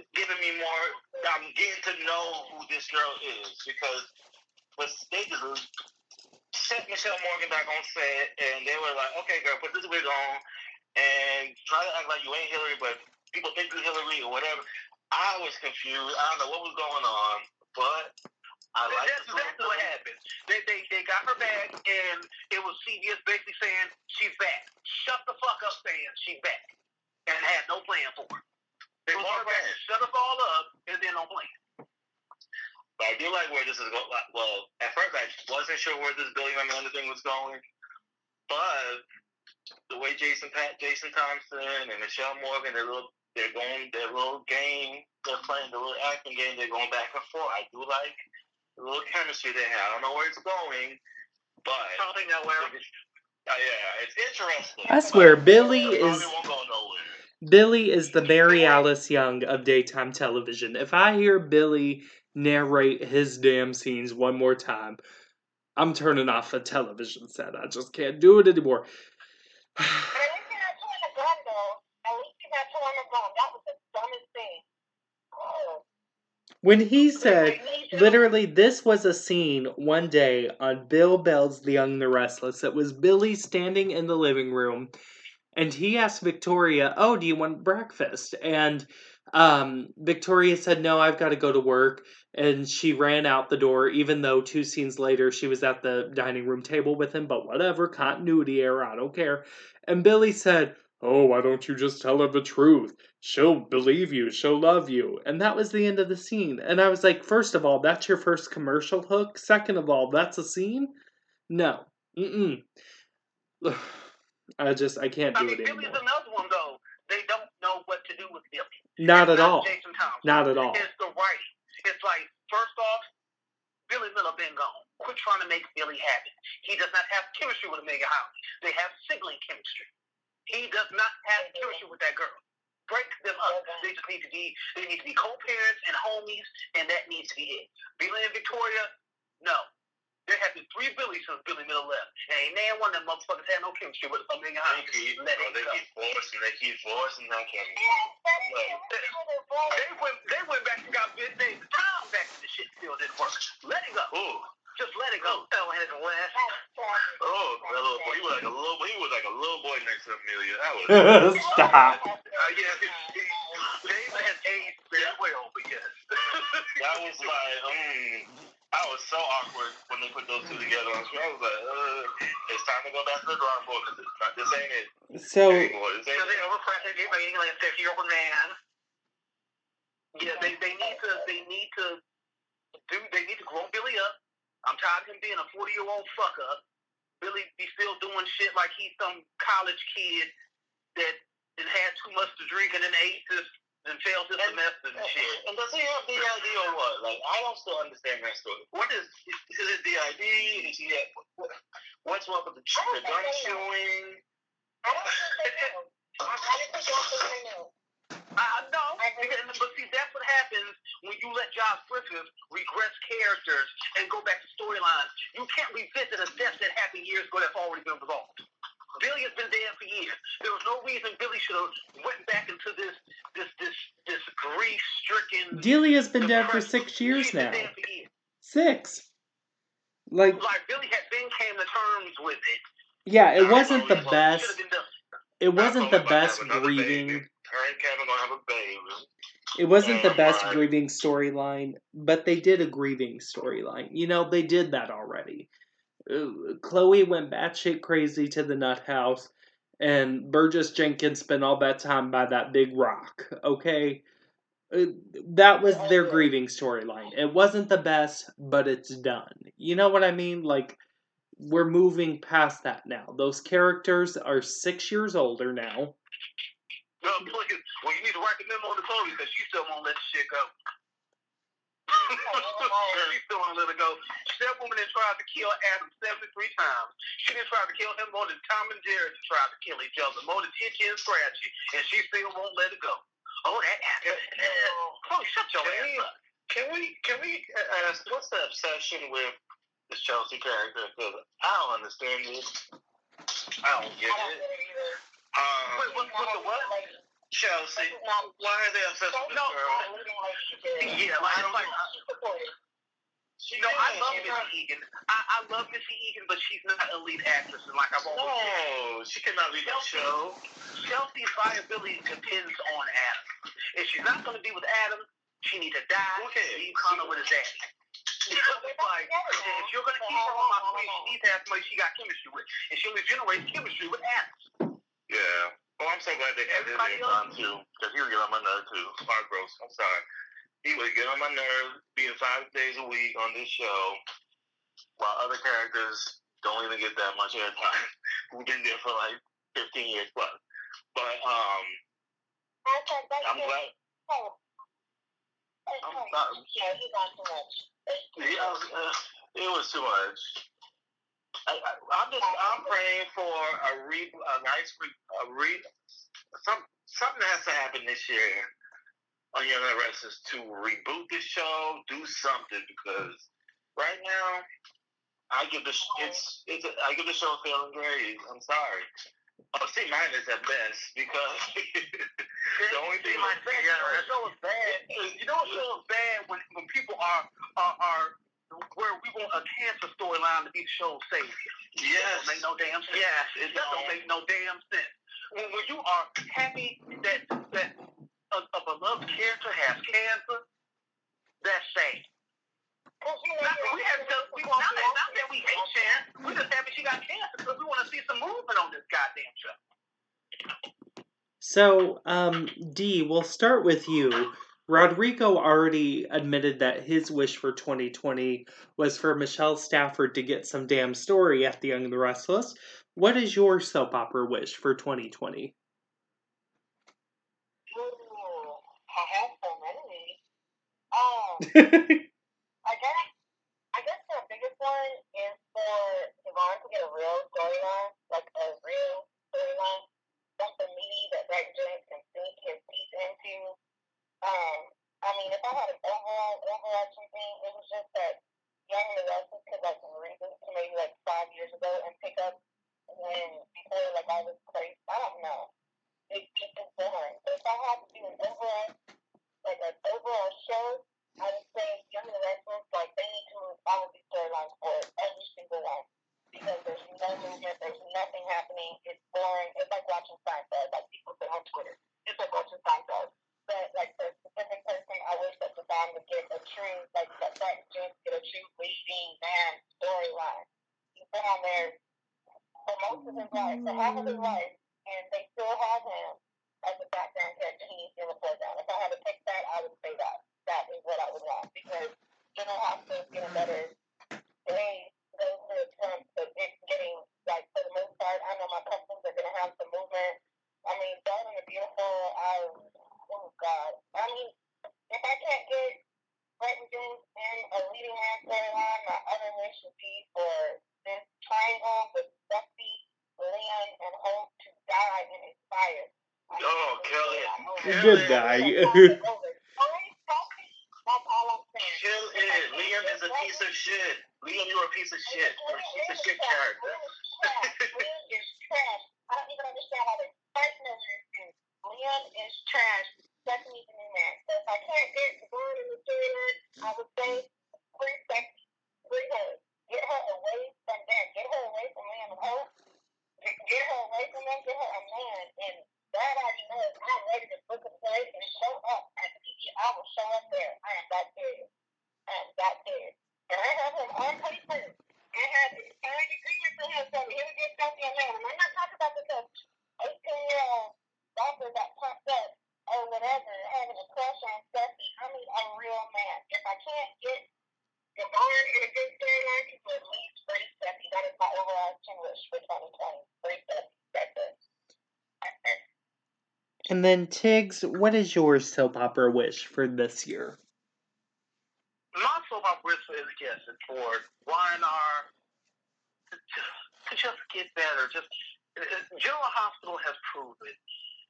I'm getting to know who this girl is, because they just set Michelle Morgan back on set, and they were like, okay, girl, put this wig on and try to act like you ain't Hillary, but people think you're Hillary or whatever. I was confused. I don't know what was going on, but I like that's exactly what happened. They got her back, and it was CBS basically saying, she's back. Shut the fuck up saying she's back, and had no plan for her. They brought her back, shut us all up, and then no plan. But I do like where this is going. Well, at first I wasn't sure where this Billy Amanda thing was going, but the way Jason Thompson and Michelle Morgan, they're playing their little acting game. They're going back and forth. I do like the little chemistry they have. I don't know where it's going, but probably nowhere. Yeah, it's interesting. I swear, Billy is the Mary Alice Young of daytime television. If I hear Billy narrate his damn scenes one more time, I'm turning off a television set. I just can't do it anymore. At least you're not pulling a gun, though. At least you're not pulling a gun. That was the dumbest thing. Oh. When he said, literally, this was a scene one day on Bill Bell's The Young and the Restless. It was Billy standing in the living room, and he asked Victoria, oh, do you want breakfast? And Victoria said, no, I've got to go to work. And she ran out the door, even though 2 scenes later she was at the dining room table with him. But whatever, continuity error, I don't care. And Billy said, oh, why don't you just tell her the truth? She'll believe you. She'll love you. And that was the end of the scene. And I was like, first of all, that's your first commercial hook. Second of all, that's a scene? No. Mm-mm. I can't do it anymore. Billy's another one, though. They don't know what to do with Billy. Not at all. Jason Thompson. Not at all. It's the writing. It's like, first off, Billy would have been gone. Quit trying to make Billy happy. He does not have chemistry with Megan Holly. They have sibling chemistry. He does not have chemistry with that girl. Break them up. They just need to be. They need to be co-parents and homies, and that needs to be it. Billy and Victoria, no. There have been 3 Billys since Billy Miller left, and ain't none one of them motherfuckers had no chemistry with Megan Holly. They keep forcing that chemistry. They went back and got big things. Time back to the shit still didn't work. Let it go. Ooh. Just let it go. That one had to last. Oh, that little boy. He was like a little boy next to Amelia. That was stop. David has aged very well, but yes. That was like, I was so awkward when they put those 2 together on screen. I was like, it's time to go back to the drawing board because this ain't it. So anymore. This ain't so they overpressed it by eating like a 50-year-old man. Yeah, they need to grow Billy up. I'm tired of him being a 40-year-old fucker. Billy be still doing shit like he's some college kid that had too much to drink and then ate this and failed his semester and shit. And does he have DID or what? Like, I don't still understand that story. What is it DID? Is he at, what's up with the gun chewing? I don't think no, but see, that's what happens when you let Josh Griffith regress characters and go back to storylines. You can't revisit a death that happened years ago that's already been resolved. Billy has been dead for years. There was no reason Billy should have went back into this grief-stricken. Dilly has been dead for 6 years now. 6. Like Billy had been came to terms with it. Yeah, it wasn't the best. It wasn't the best grieving. It wasn't the best grieving storyline, but they did a grieving storyline. You know, they did that already. Chloe went batshit crazy to the nut house, and Burgess Jenkins spent all that time by that big rock, okay? That was their grieving storyline. It wasn't the best, but it's done. You know what I mean? Like, we're moving past that now. Those characters are 6 years older now. No, please. Well, you need to write the memo on the Chloe because she still won't let the shit go. She still won't let it go. That woman that tried to kill Adam 73 times. She didn't try to kill him more than Tom and Jerry tried to kill each other, more than Itchy and Scratchy, and she still won't let it go. Oh, that Adam. Chloe, shut your ass up. Can we ask what's the obsession with this Chelsea character? Because I don't understand this. I don't get it. Wait, what? Chelsea, why are they obsessed with this girl? Yeah, I love Missy Egan. I love Missy Egan, but she's not a lead actress, and like I've always said. No, she cannot lead that show. Chelsea's viability depends on Adam. If she's not going to be with Adam, she needs to die. Okay. Leave Connor with his daddy. Like, if you're going to keep her on my screen, she needs to have somebody she got chemistry with, and she only generates chemistry with Adam. Yeah. Oh, I'm so glad they had this in time, too. Because he was getting on my nerves, too. I'm sorry. He would get on my nerves being 5 days a week on this show, while other characters don't even get that much airtime. Who've been there for like 15 years plus. But I'm glad. Oh. Yeah, he got too much. Yeah, it was too much. I'm praying for something has to happen this year on Young and the Restless to reboot the show, do something, because right now I give the I give the show a failing grade. I'm sorry. Oh, C- at best, because the only thing my show is bad. You know, it's so bad when people are where we want a cancer storyline to be show safe. Yes, that don't make no damn sense. Yes, it don't make no damn sense. When you are happy that a beloved character has cancer, that's sad. Not that we hate Sharon. We just happy she got cancer because we want to see some movement on this goddamn show. So, Dee, we'll start with you. Rodrigo already admitted that his wish for 2020 was for Michelle Stafford to get some damn story at the Young and the Restless. What is your soap opera wish for 2020? Ooh, I have so many. I guess the biggest one is for Devon to get a real storyline, like a real storyline, something meaty that Brad James can sink his teeth into. I mean, if I had an overarching thing, it was just that Young and the Restless could like revisit to maybe like 5 years ago and pick up when before like all this crazy. I don't know. It just is boring. But if I had to do an overall show, I would say Young and the Restless, like, they need to move all of these storylines forward, every single one. Because there's no movement, there's nothing happening, it's boring. It's like watching Seinfeld, like people say on Twitter. It's like watching Seinfeld. But, like, for a specific person, I wish that the band would get a true, like, that Frank James get a true leading man storyline. He's been on there for most of his life, for half of his life, and they still have him as a background character. He needs to be in the foreground. If I had to pick that, I would say that. That is what I would want, because general hospitals getting better. They go through a trend, but it's getting, like, for the most part, I know my cousins are going to have some movement. I mean, that and the beautiful, oh, God. I mean, if I can't get Bretton James in a leading man storyline, my other wish would be for this triangle with Dusty, Leon, and Hope to die in his fire. Oh, kill it. Good die. That's all I'm saying. Chill it. Like, Liam is a piece of shit. Liam, you're a piece of shit. You're a piece of shit character. Liam is trash. I don't even understand how they're fighting over this dude. Liam is trash. Doesn't even mean that. So if I can't get the word in the theater, I would say, free Sexy. Free her. Get her away from that. Get her away from Liam and Hope. Get her away from them. Get her a man. And that I know is I'm ready to book a place and show up at the TV. I will show up there. I am that serious. And I have him on paper. I have the signed agreement for him, so he would get something on him. And I'm not talking about because 18-year-old doctor got pumped up or whatever, having a crush on Steffi. I need a real man. If I can't get the barn in a good storyline, people at least free Steffi. That is my overall wish for 2020. Free Steffi. That's it. And then, Tiggs, what is your soap opera wish for this year? My soap opera wish is, yes, it's for Y&R to just get better. Just General Hospital has proven.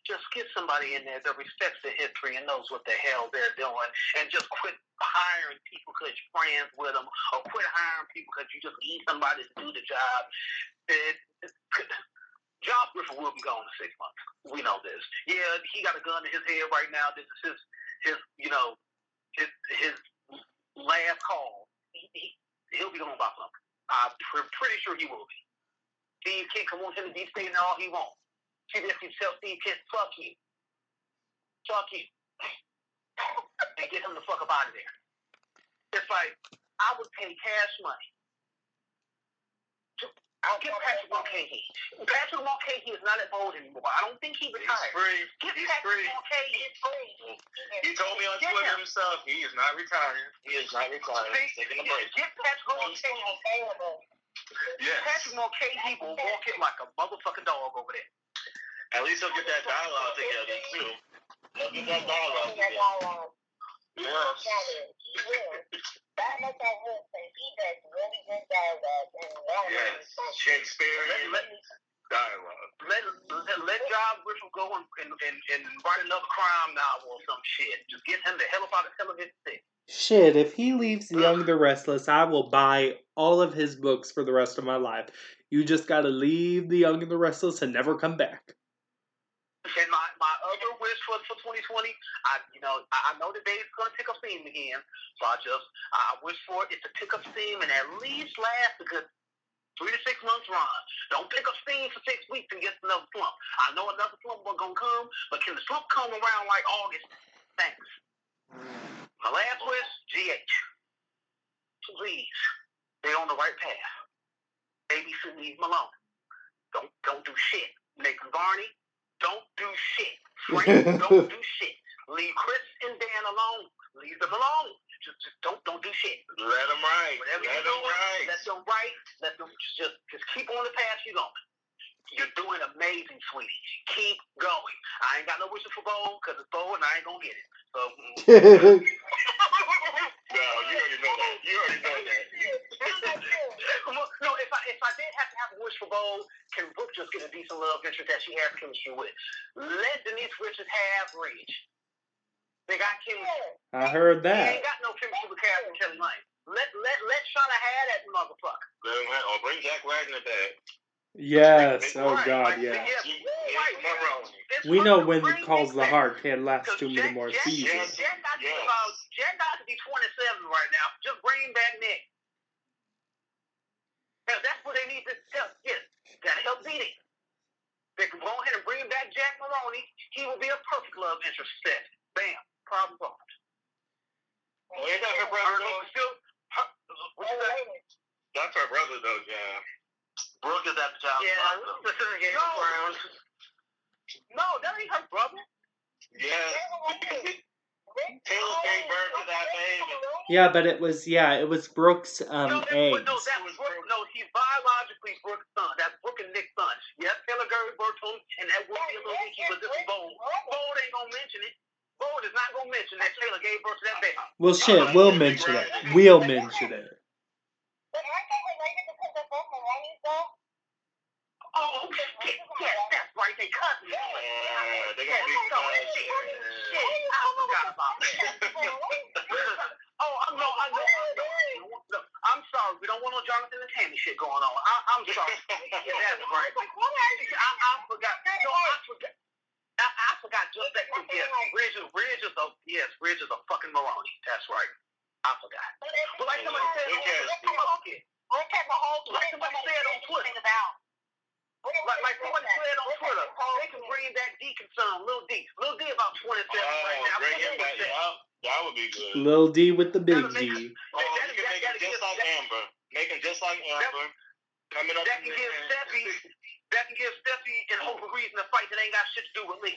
Just get somebody in there that respects the history and knows what the hell they're doing, and just quit hiring people because you're friends with them, or quit hiring people because you just need somebody to do the job. Josh Griffith will be gone in 6 months. We know this. Yeah, he got a gun in his head right now. This is his last call. He'll be gone by something. I'm pretty sure he will be. Steve Kent can want him to be staying there all he wants. She just keeps telling Steve Kent, fuck you. Fuck you. And get him the fuck up out of there. It's like, I would pay cash money I don't give Patrick Mulcahy. Patrick Mulcahy is not at Bold anymore. I don't think he retired. He's free. He's free. He told me on Twitter himself he is not retiring. He is not retiring. He's taking a break. Get Patrick Mulcahy. Yes. Patrick Mulcahy will walk it like a motherfucking dog over there. At least he'll get that dialogue together, too. He'll get that dialogue together. Yes. He will. I that will say he does really good dialogue and yes, Shakespearean dialogue. Let Josh Griffith go and write another crime novel or some shit. Just get him the hell up out of television. Shit, if he leaves Young the Restless, I will buy all of his books for the rest of my life. You just gotta leave the Young and the Restless and never come back. And my other wish for 2020, I know the day's gonna pick up steam again, so I wish for it to pick up steam and at least last a good 3 to 6 months, Ron. Don't pick up steam for 6 weeks and get another slump. I know another slump was gonna come, but can the slump come around like August? Thanks. My last wish, GH. Please, they're on the right path. ABC, leave them alone. Don't do shit. Nick Varney. Don't do shit. Frank, don't do shit. Leave Chris and Dan alone. Leave them alone. Just don't do shit. Let them write. Whatever you're doing, let them write. Let them just keep on the path you're on. You're doing amazing, sweetie. Keep going. I ain't got no wishes for gold because it's gold and I ain't gonna get it. So no, you already know that. You already know that. No, if I did have to have a wish for gold, can Brooke just get a decent love interest that she has chemistry with? Let Denise Richards have Rage. They got chemistry. I heard that. They ain't got no chemistry with Catherine Kelly Lane. Let Shauna have that motherfucker. Or bring Jack Wagner back. Yes, oh God, yes. We know when it calls the heart can't last too many more seasons. Jack got to be 27 right now. Just bring back Nick. That's what they need to help. Yes, that help beat it. They can go ahead and bring back Jack Maroney. He will be a perfect love interest set. Bam, problem solved. Well, that's her brother, though. That's her brother, though, John. Brooke is at the job. Yeah, no, that ain't her brother. Yeah. Yeah, but it was Brooke's eggs. No, that was Brooke. No, he's biologically Brooke's son. That's Brooke and Nick's son. Yes, Taylor Gurry worked on, and that was a little leaky, but this is Bold. Bold ain't gonna mention it. Bold is not gonna mention that Taylor gave birth to that baby. Well, shit, we'll mention it. We'll mention it. But aren't they related because they're both Maroni's though? Oh, okay. Yes, that's right. They cousins. Yeah, they got big cousins. Shit, I forgot about that. Oh, I know. I'm sorry. We don't want no Jonathan and Tammy shit going on. I'm sorry. Yeah, that's right. I forgot. No, I forgot. I forgot just that. Yes, Ridge is a fucking Maroni. That's right. I forgot. But like somebody said on Twitter. Like someone said on Twitter, they can bring that Deacon son, Lil D. Lil D about 27 right now. Bring him back. That would be good. Lil D with the big G. Make him just like Amber. Coming up. That can give Steffi and Hope a reason to fight that ain't got shit to do with me.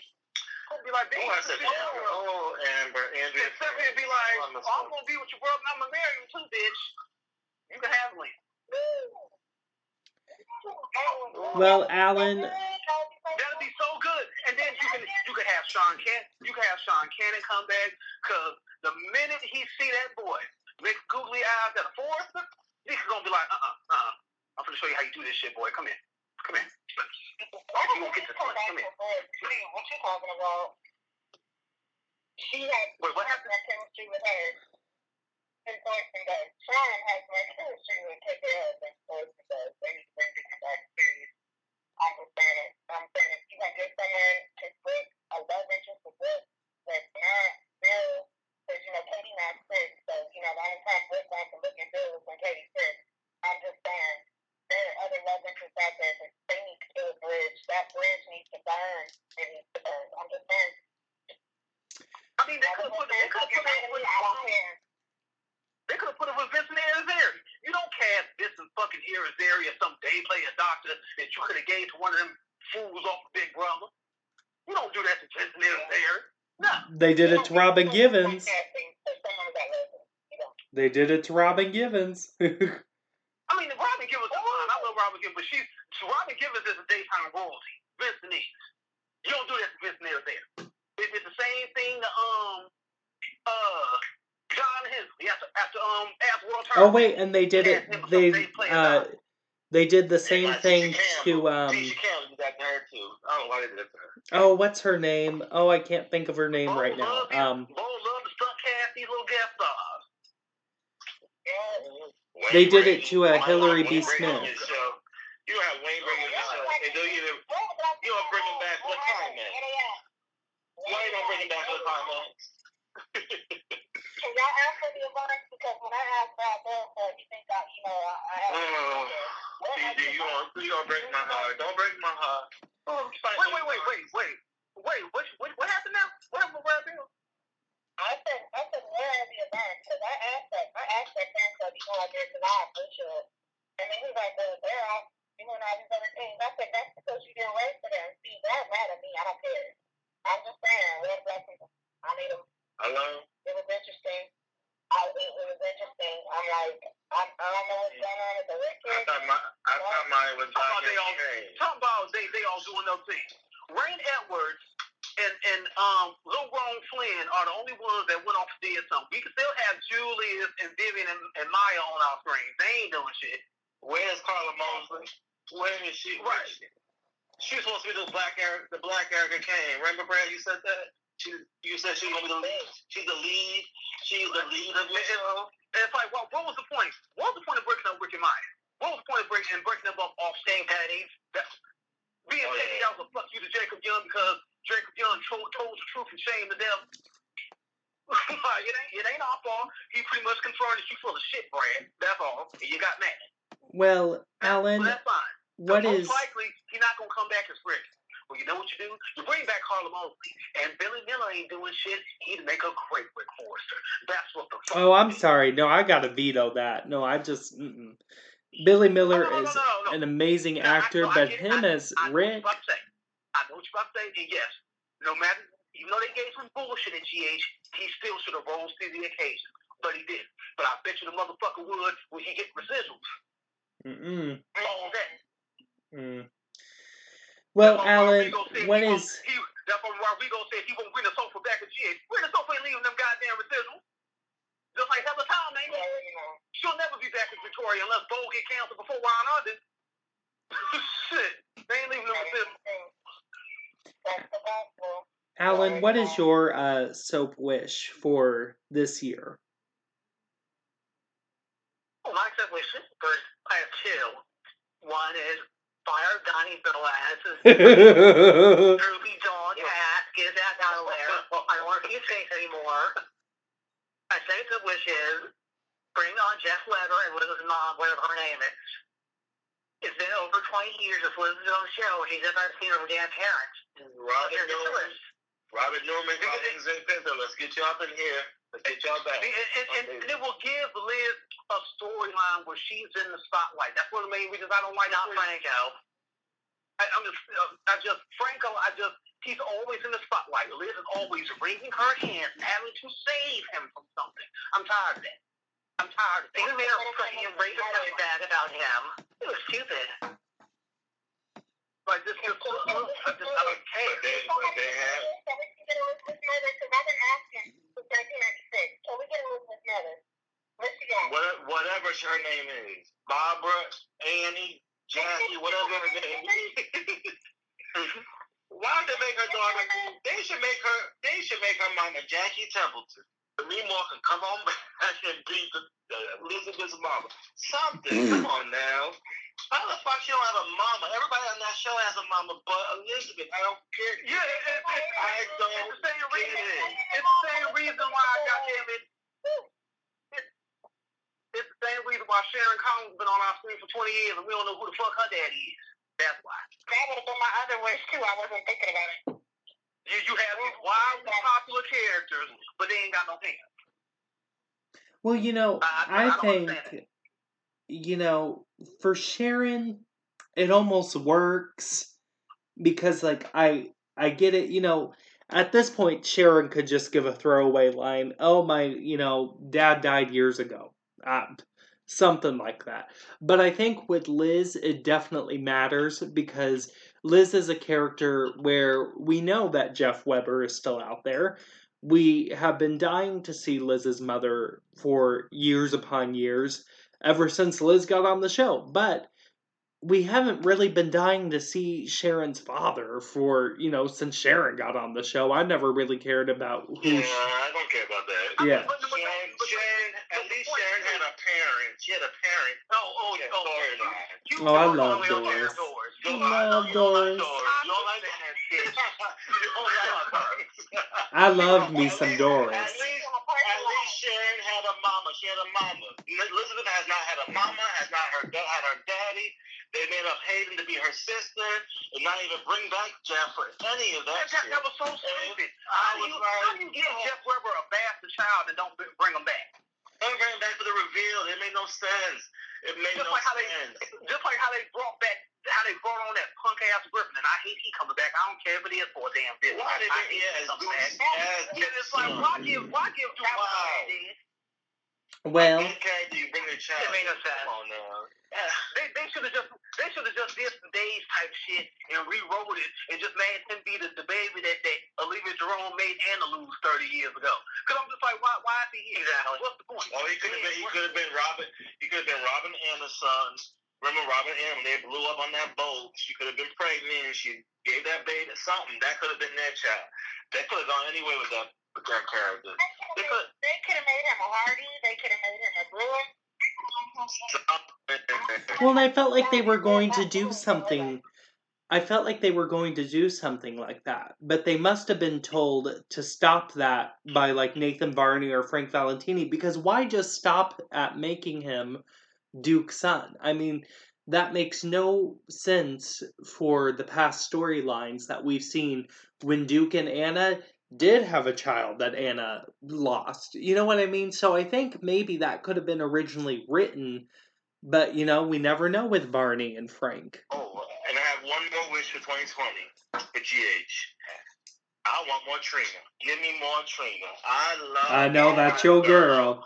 Be like, oh, I said, oh, Amber, Andrea. Stephanie would be like, I'm going to be with your brother and I'm going to marry you too, bitch. You can have me. Well, Alan. That'd be so good. And then you can have Sean Cannon. You can have Sean Cannon come back because the minute he see that boy with googly eyes at a forester, he's going to be like, I'm going to show you how you do this shit, boy. Come here. Why do you get this one? Come here. What you talking about? She has what happened to chemistry with her. And Thorsten does. Sean has more chemistry with her than Thorsten does. They need to bring people back to you. I'm saying if you can get someone to quit a love interest with Brooke, that's not Bill, because, Katie's not sick. So, the only time Brooke wants to look at Bill is when Katie's sick. I'm just saying. There are other love interests out there that they need to build a bridge. That bridge needs to burn. It needs to burn. I'm just saying. I mean, they could have put it with Vincent and Avery. You don't cast Vincent fucking ear serious area, some day player, doctor that you could have gave to one of them fools off Big Brother. You don't do that to just live there. No. They did it to Robin Givens. They did it to Robin Givens. I mean, Robin Givens, come on, I love Robin Givens, but Robin Givens is a daytime royalty. Vince Neves. You don't do that to Vince Neves there. It's the same thing to John Hensley after World Tournament. Oh wait, and they did it. They did the same thing to oh, what's her name? Oh, I can't think of her name right now. Bo Love stuck cast these little guest stars. They did it to Hillary B. Smith. You have Wayne bringing this up. And don't you don't bring him back what time, man? Wayne don't bring him back what time, man? Can y'all answer me about it? Because when I asked Brad Bell, you think that, you know, I have you don't break my heart. Don't break my heart. Wait. What happened now? What happened with Brad Bell? I said, where are we about? Because I asked that fan club before I did the live virtual. And then he's like, well, they're out doing all these other things. I said, that's because you didn't wait for them. See, that's mad at me. I don't care. I'm just saying, we're black people. I need them. Hello? It was interesting. It was interesting. I'm like, I don't know what's going on with the record. I thought mine was talking about they all doing those things. Rain Edwards and Lil Ron Flynn are the only ones that went off and did something. We can still have Julius and Vivian and Maya on our screen. They ain't doing shit. Where's Carla Mosley? Where is she? Right. She's supposed to be the black Erica Kane. Remember, Brad? You said that. You said she's gonna be the lead. She's the lead of the show. And it's like, well, what was the point? What was the point of breaking up Rick and Maya? What was the point of breaking up off St. Patty's? Being petty, that was a fuck you to Jacob Young because Jacob Young told the truth and shamed the devil. It ain't our fault. He pretty much confirmed that you full of shit, Brad. That's all. And you got mad. Well, Alan, that's fine. What is most likely he's not gonna come back as Rick. Well, you know what you do? You bring back Carla Mosley, and Billy Miller ain't doing shit. He'd make a great Rick Forrester. That's what the fuck. Oh, I'm sorry. No, I gotta veto that. No, I just Billy Miller is an amazing actor, Rick. I know what you're about to say, and yes, no matter, even though they gave some bullshit at GH, he still should have rose to the occasion, but he didn't. But I bet you the motherfucker would when he get residuals. Mm-mm. All that. Mm. Well, Alan, what is... That's what Rodrigo said, he won't bring the sofa back to GH. Bring the sofa and leave them goddamn residuals. Just like Heather Town, ain't it? She'll never be back in Victoria unless Bo get canceled before Ron Arden. Shit. They ain't leaving them residuals. Alan, what is your soap wish for this year? Well, my soap wish I have two. One is fire Donnie Bill asses. Droopy dog ass. Get that out of there. I don't want to see his face anymore. My second wish is bring on Jeff Weber and Liz's mom, whatever her name is. It's been over 20 years of Liz's own show. She's never seen her damn parents. Robert Norman, Collins, and Pender. Let's get y'all up in here. Let's get y'all back. And it will give Liz a storyline where she's in the spotlight. That's one of the main reasons I don't like Franco. He's always in the spotlight. Liz is always wringing her hands and having to save him from something. I'm tired of that. I'm tired of it. Even Mayor President raising something bad about him. It was stupid. But this is I don't care. They have. Can we get a list with mother? Because I've been asking since 1996. Can we get a list with mother? What's she got? Whatever her name is. Barbara, Annie, Jackie, whatever her name is. Why would they make her daughter? They should make her mama Jackie Templeton. Lemore can come on back and be the Elizabeth's mama. Something. Come on now. Why the fuck she don't have a mama? Everybody on that show has a mama, but Elizabeth, I don't care. Yeah, it's the same reason. It's the same reason why It's the same reason why Sharon Collins has been on our screen for 20 years and we don't know who the fuck her daddy is. That's why. That would have been my other wish too. I wasn't thinking about it. You have these wildly popular characters, but they ain't got no hands. Well, you know, I think you know, for Sharon, it almost works because, like, I get it, you know, at this point, Sharon could just give a throwaway line. Oh, my, you know, dad died years ago. Something like that. But I think with Liz, it definitely matters because Liz is a character where we know that Jeff Weber is still out there. We have been dying to see Liz's mother for years upon years, ever since Liz got on the show. But we haven't really been dying to see Sharon's father for, you know, since Sharon got on the show. I never really cared about who... Yeah, I don't care about that. Yeah. Sharon had a parent. She had a parent. I love Doris. I love me some Doris. At least Sharon had a mama. She had a mama. Elizabeth has not had a mama, had her daddy. They made up Hayden to be her sister, and not even bring back Jeff for any of that. That was so stupid. How do you give Jeff Weber a bastard child and don't bring him back? Don't bring him back for the reveal. It made no sense. It made no sense. Just like how they brought back. How they brought on that punk ass Griffin, and I hate he coming back. I don't care if it is for a damn business. Why did he come back? It's like why give Captain back then? Well, okay, you bring the child. It made no sense. Come on now. They should have just did some Days type shit and rewrote it and just made him be the baby that Olivia Jerome made Anna lose 30 years ago. Because I'm just like, why is he here? Exactly. What's the point? Oh, he could have been Robin Anna's son. Remember Robin M. They blew up on that boat. She could have been pregnant. She gave that baby something. That could have been their child. They could have gone anywhere with that character. They could have made him a Hardy. They could have made him a Brewer. Well, I felt like they were going to do something. I felt like they were going to do something like that. But they must have been told to stop that by, like, Nathan Varney or Frank Valentini. Because why just stop at making him Duke's son? I mean, that makes no sense for the past storylines that we've seen when Duke and Anna did have a child that Anna lost. You know what I mean? So I think maybe that could have been originally written, but, you know, we never know with Barney and Frank. Oh, and I have one more wish for 2020 for GH. I want more Trina. Give me more Trina. I know that's your girl.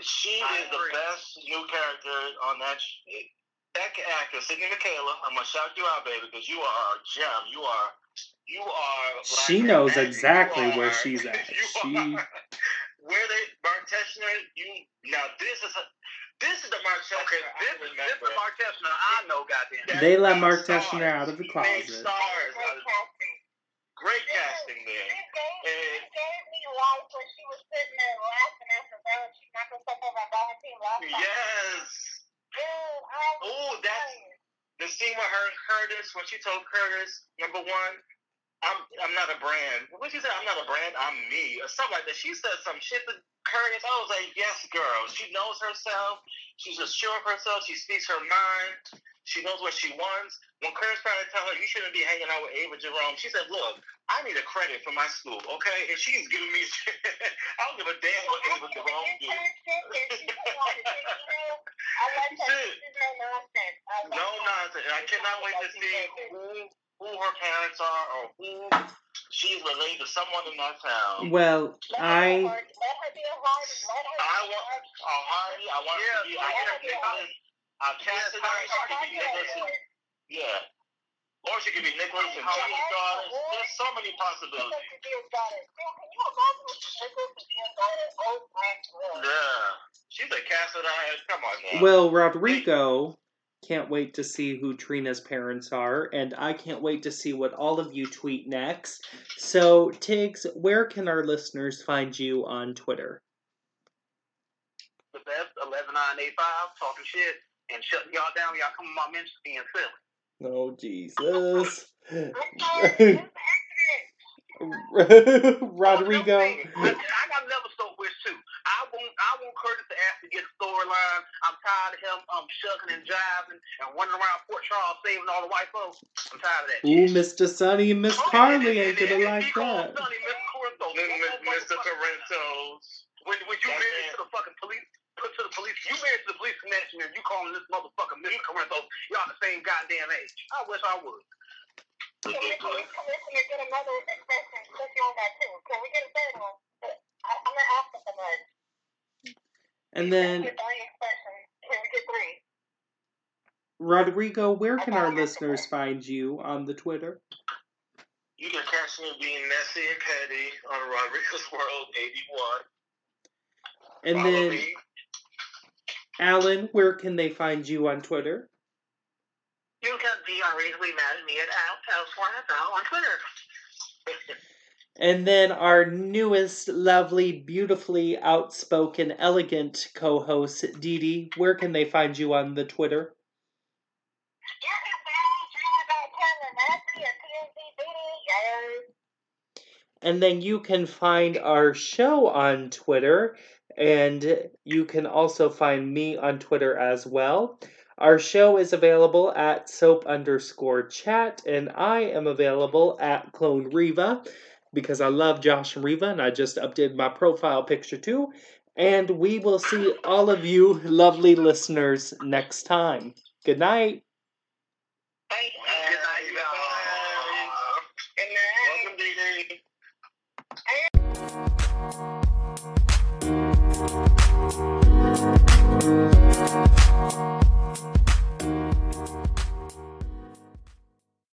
She is the best new character on that. That actor, Sydney Michaela. I'm gonna shout you out, baby, because you are a gem. You are. She knows exactly where she's at. Where they Marteshner? This is the Marteshner. Okay, this is the Marteshner I know. Goddamn. They let Marteshner out of the closet. Great casting there. It gave me life when she was sitting there laughing at her brother. She knocked herself over and Valentine last time. Yes. Oh, that's the scene with her and Curtis, when she told Curtis, number one, I'm not a brand. What she said? I'm not a brand, I'm me. Or something like that. She said some shit to Curtis. I was like, yes, girl. She knows herself. She's just sure of herself. She speaks her mind. She knows what she wants. When Curtis tried to tell her, you shouldn't be hanging out with Ava Jerome, she said, look, I need a credit for my school, okay? If she's giving me shit, I don't give a damn what Ava Jerome do. No nonsense. And I cannot wait to see who her parents are or who she's related to someone in that town. Well, I... Let her be a Hardy. I want a Hardy. I want her to be a Hardy. I'll cast it out. Yeah. Or she could be Nicholas and Johnny's daughter. There's so many possibilities. Can you imagine Nicholas and Johnny's daughter? Oh, my God. Yeah. She's a cast it out. Come on, man. Well, Rodrigo can't wait to see who Trina's parents are, and I can't wait to see what all of you tweet next. So, Tiggs, where can our listeners find you on Twitter? The best, 11985, talking shit. And shut y'all down. Y'all come on my mentions being silly. Oh, Jesus. Rodrigo. I got another so wish, too. I want Curtis to ask to get a storyline. I'm tired of him shucking and jiving and wandering around Port Charles saving all the white folks. I'm tired of that. Ooh, Mr. Sonny and Miss Carly ain't going to like that. Sonny, Mr. Corintos. When you married to the police, you married to the police in that freshman year. You calling this motherfucker Miss Caruso. Y'all the same goddamn age. I wish I would. Can we get another expression? Since you on that too. Can we get a third one? I'm not asking for much. And then... Can we get three? Rodrigo, where can our listeners find you on the Twitter? You can catch me being messy and petty on Rodrigo's World 81. And follow then, me. Alan, where can they find you on Twitter? You can be unreasonably mad at me at Al on Twitter. And then our newest, lovely, beautifully outspoken, elegant co-host, Dee Dee, where can they find you on the Twitter? You can find me about Kevin Matthew at TNC Dee Dee. And then you can find our show on Twitter, and you can also find me on Twitter as well. Our show is available at soap_chat, and I am available at Clone Reva, because I love Josh and Reva, and I just updated my profile picture too. And we will see all of you lovely listeners next time. Good night. Thank you. Good night, y'all. Good night. Welcome, Dee Dee.